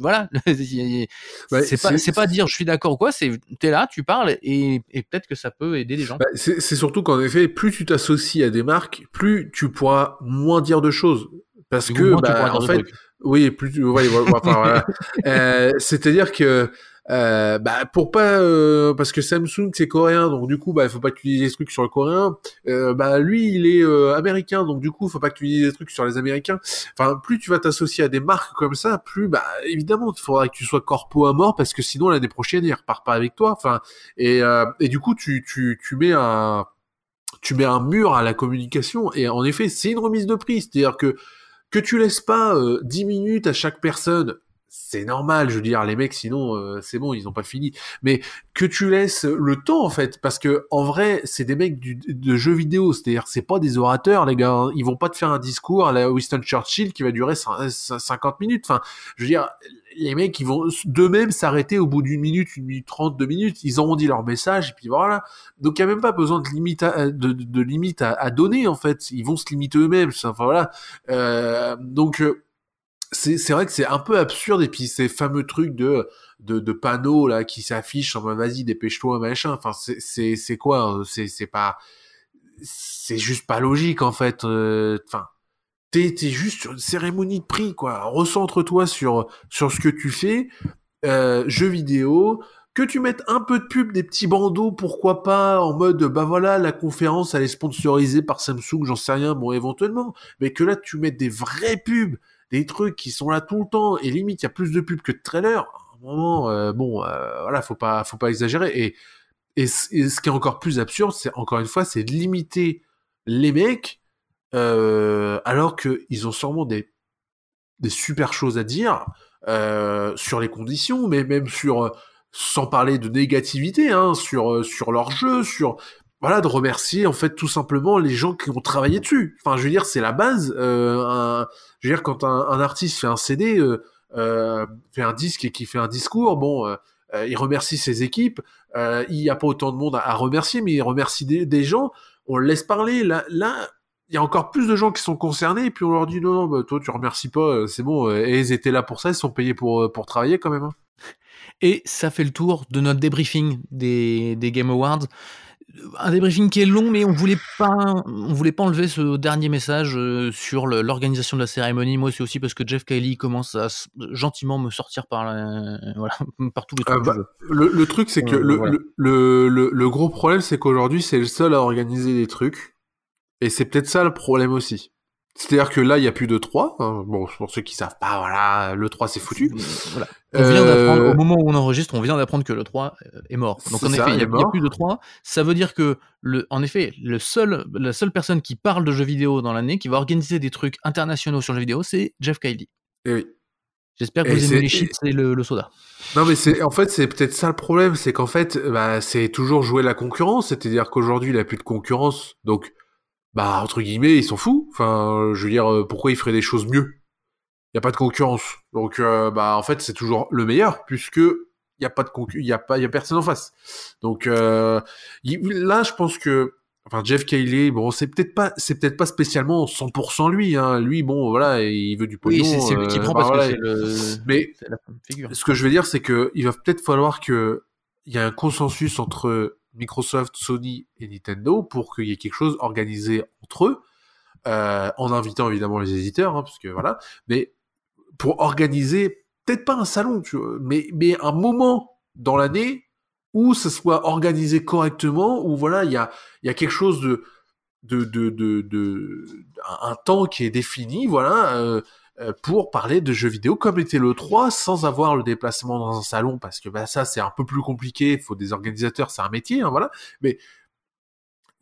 voilà, c'est, bah, c'est, c'est pas, c'est pas dire je suis d'accord ou quoi, c'est t'es là, tu parles et, et peut-être que ça peut aider les gens. Bah, c'est, c'est surtout qu'en effet, plus tu t'associes à des marques, plus tu pourras moins dire de choses, parce du que coup, bah, en fait, oui, plus, tu... ouais, ouais, ouais, enfin, voilà. euh, c'est-à-dire que Euh, bah pour pas euh, parce que Samsung c'est coréen, donc du coup bah il faut pas que tu dises des trucs sur le coréen, euh, bah lui il est euh, américain, donc du coup faut pas que tu dises des trucs sur les américains. Enfin, plus tu vas t'associer à des marques comme ça, plus bah évidemment il faudra que tu sois corpo à mort, parce que sinon l'année prochaine il repart pas avec toi. Enfin, et euh, et du coup tu tu tu mets un tu mets un mur à la communication, et en effet c'est une remise de prix, c'est-à-dire que que tu laisses pas euh, dix minutes à chaque personne. C'est normal, je veux dire, les mecs, sinon, euh, c'est bon, ils ont pas fini. Mais que tu laisses le temps, en fait, parce que, en vrai, c'est des mecs du, de jeux vidéo, c'est-à-dire, c'est pas des orateurs, les gars, hein. Ils vont pas te faire un discours à la Winston Churchill qui va durer cinquante minutes, enfin, je veux dire, les mecs, ils vont d'eux-mêmes s'arrêter au bout d'une minute, une minute trente, deux minutes, ils auront dit leur message, et puis voilà. Donc, il y a même pas besoin de limite à, de, de limite à, à donner, en fait, ils vont se limiter eux-mêmes, enfin, voilà. Euh, donc, euh, C'est, c'est vrai que c'est un peu absurde, et puis ces fameux trucs de, de, de panneaux, là, qui s'affichent en mode vas-y, dépêche-toi, machin. Enfin, c'est, c'est, c'est quoi? C'est, c'est pas, c'est juste pas logique, en fait. Euh, enfin, t'es, t'es juste sur une cérémonie de prix, quoi. Recentre-toi sur, sur ce que tu fais, euh, jeux vidéo. Que tu mettes un peu de pub, des petits bandeaux, pourquoi pas, en mode, bah voilà, la conférence, elle est sponsorisée par Samsung, j'en sais rien, bon, éventuellement. Mais que là, tu mettes des vraies pubs, des trucs qui sont là tout le temps, et limite il y a plus de pubs que de trailers. À un moment, euh, bon, euh, voilà, faut pas, faut pas exagérer. Et, et, et ce qui est encore plus absurde, c'est encore une fois, c'est de limiter les mecs, euh, alors que ils ont sûrement des, des super choses à dire euh, sur les conditions, mais même sur, sans parler de négativité, hein, sur sur leur jeu, sur voilà, de remercier, en fait, tout simplement les gens qui ont travaillé dessus. Enfin, je veux dire, c'est la base. Euh, un, je veux dire, quand un, un artiste fait un C D, euh, euh, fait un disque et qui fait un discours, bon, euh, euh, il remercie ses équipes. Euh, il n'y a pas autant de monde à, à remercier, mais il remercie des, des gens. On le laisse parler. Là, là, il y a encore plus de gens qui sont concernés, et puis on leur dit non, non, bah, toi, tu remercies pas, c'est bon. Et ils étaient là pour ça, ils sont payés pour pour travailler quand même. Et ça fait le tour de notre débriefing des des Game Awards. Un débriefing qui est long, mais on voulait pas, on voulait pas enlever ce dernier message sur le, l'organisation de la cérémonie. Moi, c'est aussi parce que Jeff Keighley commence à s- gentiment me sortir par, la, voilà, par tous les trucs. Euh, bah, le, le truc, c'est que euh, le, voilà. le, le, le gros problème, c'est qu'aujourd'hui, c'est le seul à organiser des trucs, et c'est peut-être ça le problème aussi. C'est-à-dire que là, il n'y a plus de trois. Hein. Bon, pour ceux qui ne savent pas, voilà, le trois, c'est foutu. Voilà. On vient d'apprendre, euh... au moment où on enregistre, on vient d'apprendre que le trois est mort. Donc, c'est en ça, effet, il n'y a, a plus de trois. Ça veut dire que, le, en effet, le seul, la seule personne qui parle de jeux vidéo dans l'année, qui va organiser des trucs internationaux sur jeux vidéo, c'est Jeff Keighley. Et oui. J'espère que et vous c'est... aimez les chips et le, le soda. Non, mais c'est, en fait, c'est peut-être ça le problème. C'est qu'en fait, bah, c'est toujours jouer la concurrence. C'est-à-dire qu'aujourd'hui, il n'y a plus de concurrence. Donc, bah, entre guillemets, ils s'en foutent. Enfin, je veux dire, euh, pourquoi ils feraient des choses mieux? Il n'y a pas de concurrence. Donc, euh, bah, en fait, c'est toujours le meilleur, puisque il n'y a pas de concurrence, il n'y a pas, il n'y a personne en face. Donc, euh, y, là, je pense que, enfin, Jeff Keighley, bon, c'est peut-être pas, c'est peut-être pas spécialement cent pour cent lui, hein. Lui, bon, voilà, il veut du pognon. Oui, c'est, c'est lui qui euh, prend bah, parce voilà, que c'est le, mais, c'est la figure. Ce que je veux dire, c'est que il va peut-être falloir que, il y a un consensus entre Microsoft, Sony et Nintendo pour qu'il y ait quelque chose organisé entre eux, euh, en invitant évidemment les éditeurs, hein, parce que voilà, mais pour organiser peut-être pas un salon, tu vois, mais mais un moment dans l'année où ça soit organisé correctement, où voilà, il y a il y a quelque chose de de de de, de un, un temps qui est défini, voilà. Euh, pour parler de jeux vidéo comme était le trois, sans avoir le déplacement dans un salon, parce que bah ça c'est un peu plus compliqué, il faut des organisateurs, c'est un métier, hein, voilà. Mais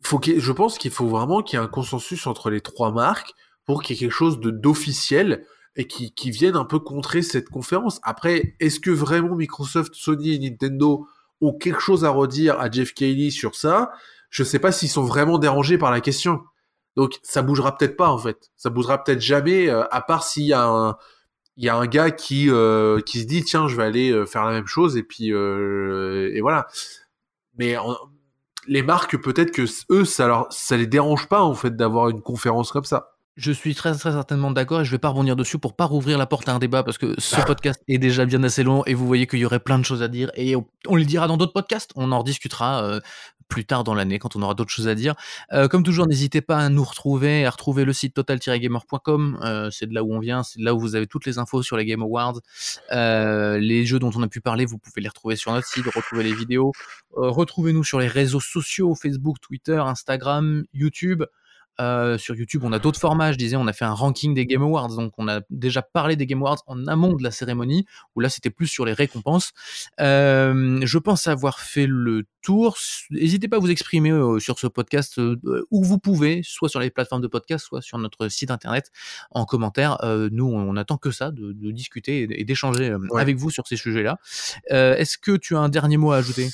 faut qu'il, je pense qu'il faut vraiment qu'il y ait un consensus entre les trois marques pour qu'il y ait quelque chose de, d'officiel et qui, qui vienne un peu contrer cette conférence. Après, est-ce que vraiment Microsoft, Sony et Nintendo ont quelque chose à redire à Jeff Keighley sur ça ? Je ne sais pas s'ils sont vraiment dérangés par la question. Donc, ça ne bougera peut-être pas, en fait. Ça ne bougera peut-être jamais, euh, à part s'il y a un... il y a un gars qui euh, qui se dit tiens je vais aller faire la même chose et puis euh, et voilà. Mais en, les marques peut-être que eux ça leur ça les dérange pas en fait d'avoir une conférence comme ça. Je suis très très certainement d'accord et je vais pas rebondir dessus pour pas rouvrir la porte à un débat parce que ce podcast est déjà bien assez long et vous voyez qu'il y aurait plein de choses à dire et on, on les dira dans d'autres podcasts, on en rediscutera euh, plus tard dans l'année quand on aura d'autres choses à dire. Euh, comme toujours, n'hésitez pas à nous retrouver, à retrouver le site total gamer point com, euh, c'est de là où on vient, c'est de là où vous avez toutes les infos sur les Game Awards, euh, les jeux dont on a pu parler, vous pouvez les retrouver sur notre site, retrouver les vidéos, euh, retrouvez-nous sur les réseaux sociaux, Facebook, Twitter, Instagram, YouTube. Euh, sur YouTube, on a d'autres formats, je disais, on a fait un ranking des Game Awards, donc on a déjà parlé des Game Awards en amont de la cérémonie, où là c'était plus sur les récompenses. Euh, je pense avoir fait le tour. N'hésitez pas à vous exprimer euh, sur ce podcast euh, où vous pouvez, soit sur les plateformes de podcast, soit sur notre site internet, en commentaire. Euh, nous, on n'attend que ça, de, de discuter et, et d'échanger euh, ouais. avec vous sur ces sujets-là. Euh, est-ce que tu as un dernier mot à ajouter ?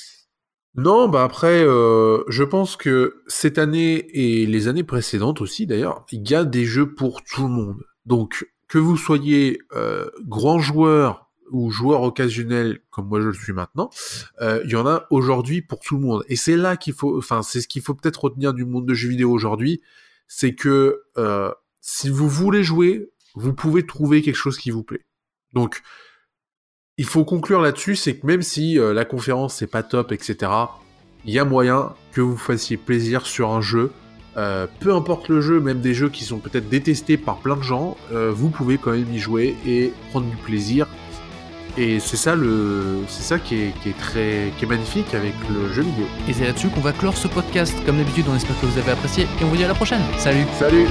Non, bah après, euh, je pense que cette année et les années précédentes aussi, d'ailleurs, il y a des jeux pour tout le monde. Donc, que vous soyez euh, grand joueur ou joueur occasionnel, comme moi je le suis maintenant, euh, il y en a aujourd'hui pour tout le monde. Et c'est là qu'il faut, enfin, c'est ce qu'il faut peut-être retenir du monde de jeux vidéo aujourd'hui, c'est que euh, si vous voulez jouer, vous pouvez trouver quelque chose qui vous plaît. Donc, il faut conclure là-dessus, c'est que même si euh, la conférence c'est pas top, et cetera, il y a moyen que vous fassiez plaisir sur un jeu. Euh, peu importe le jeu, même des jeux qui sont peut-être détestés par plein de gens, euh, vous pouvez quand même y jouer et prendre du plaisir. Et c'est ça le, c'est ça qui est, qui est très, qui est magnifique avec le jeu vidéo. Et c'est là-dessus qu'on va clore ce podcast. Comme d'habitude, on espère que vous avez apprécié et on vous dit à la prochaine. Salut. Salut.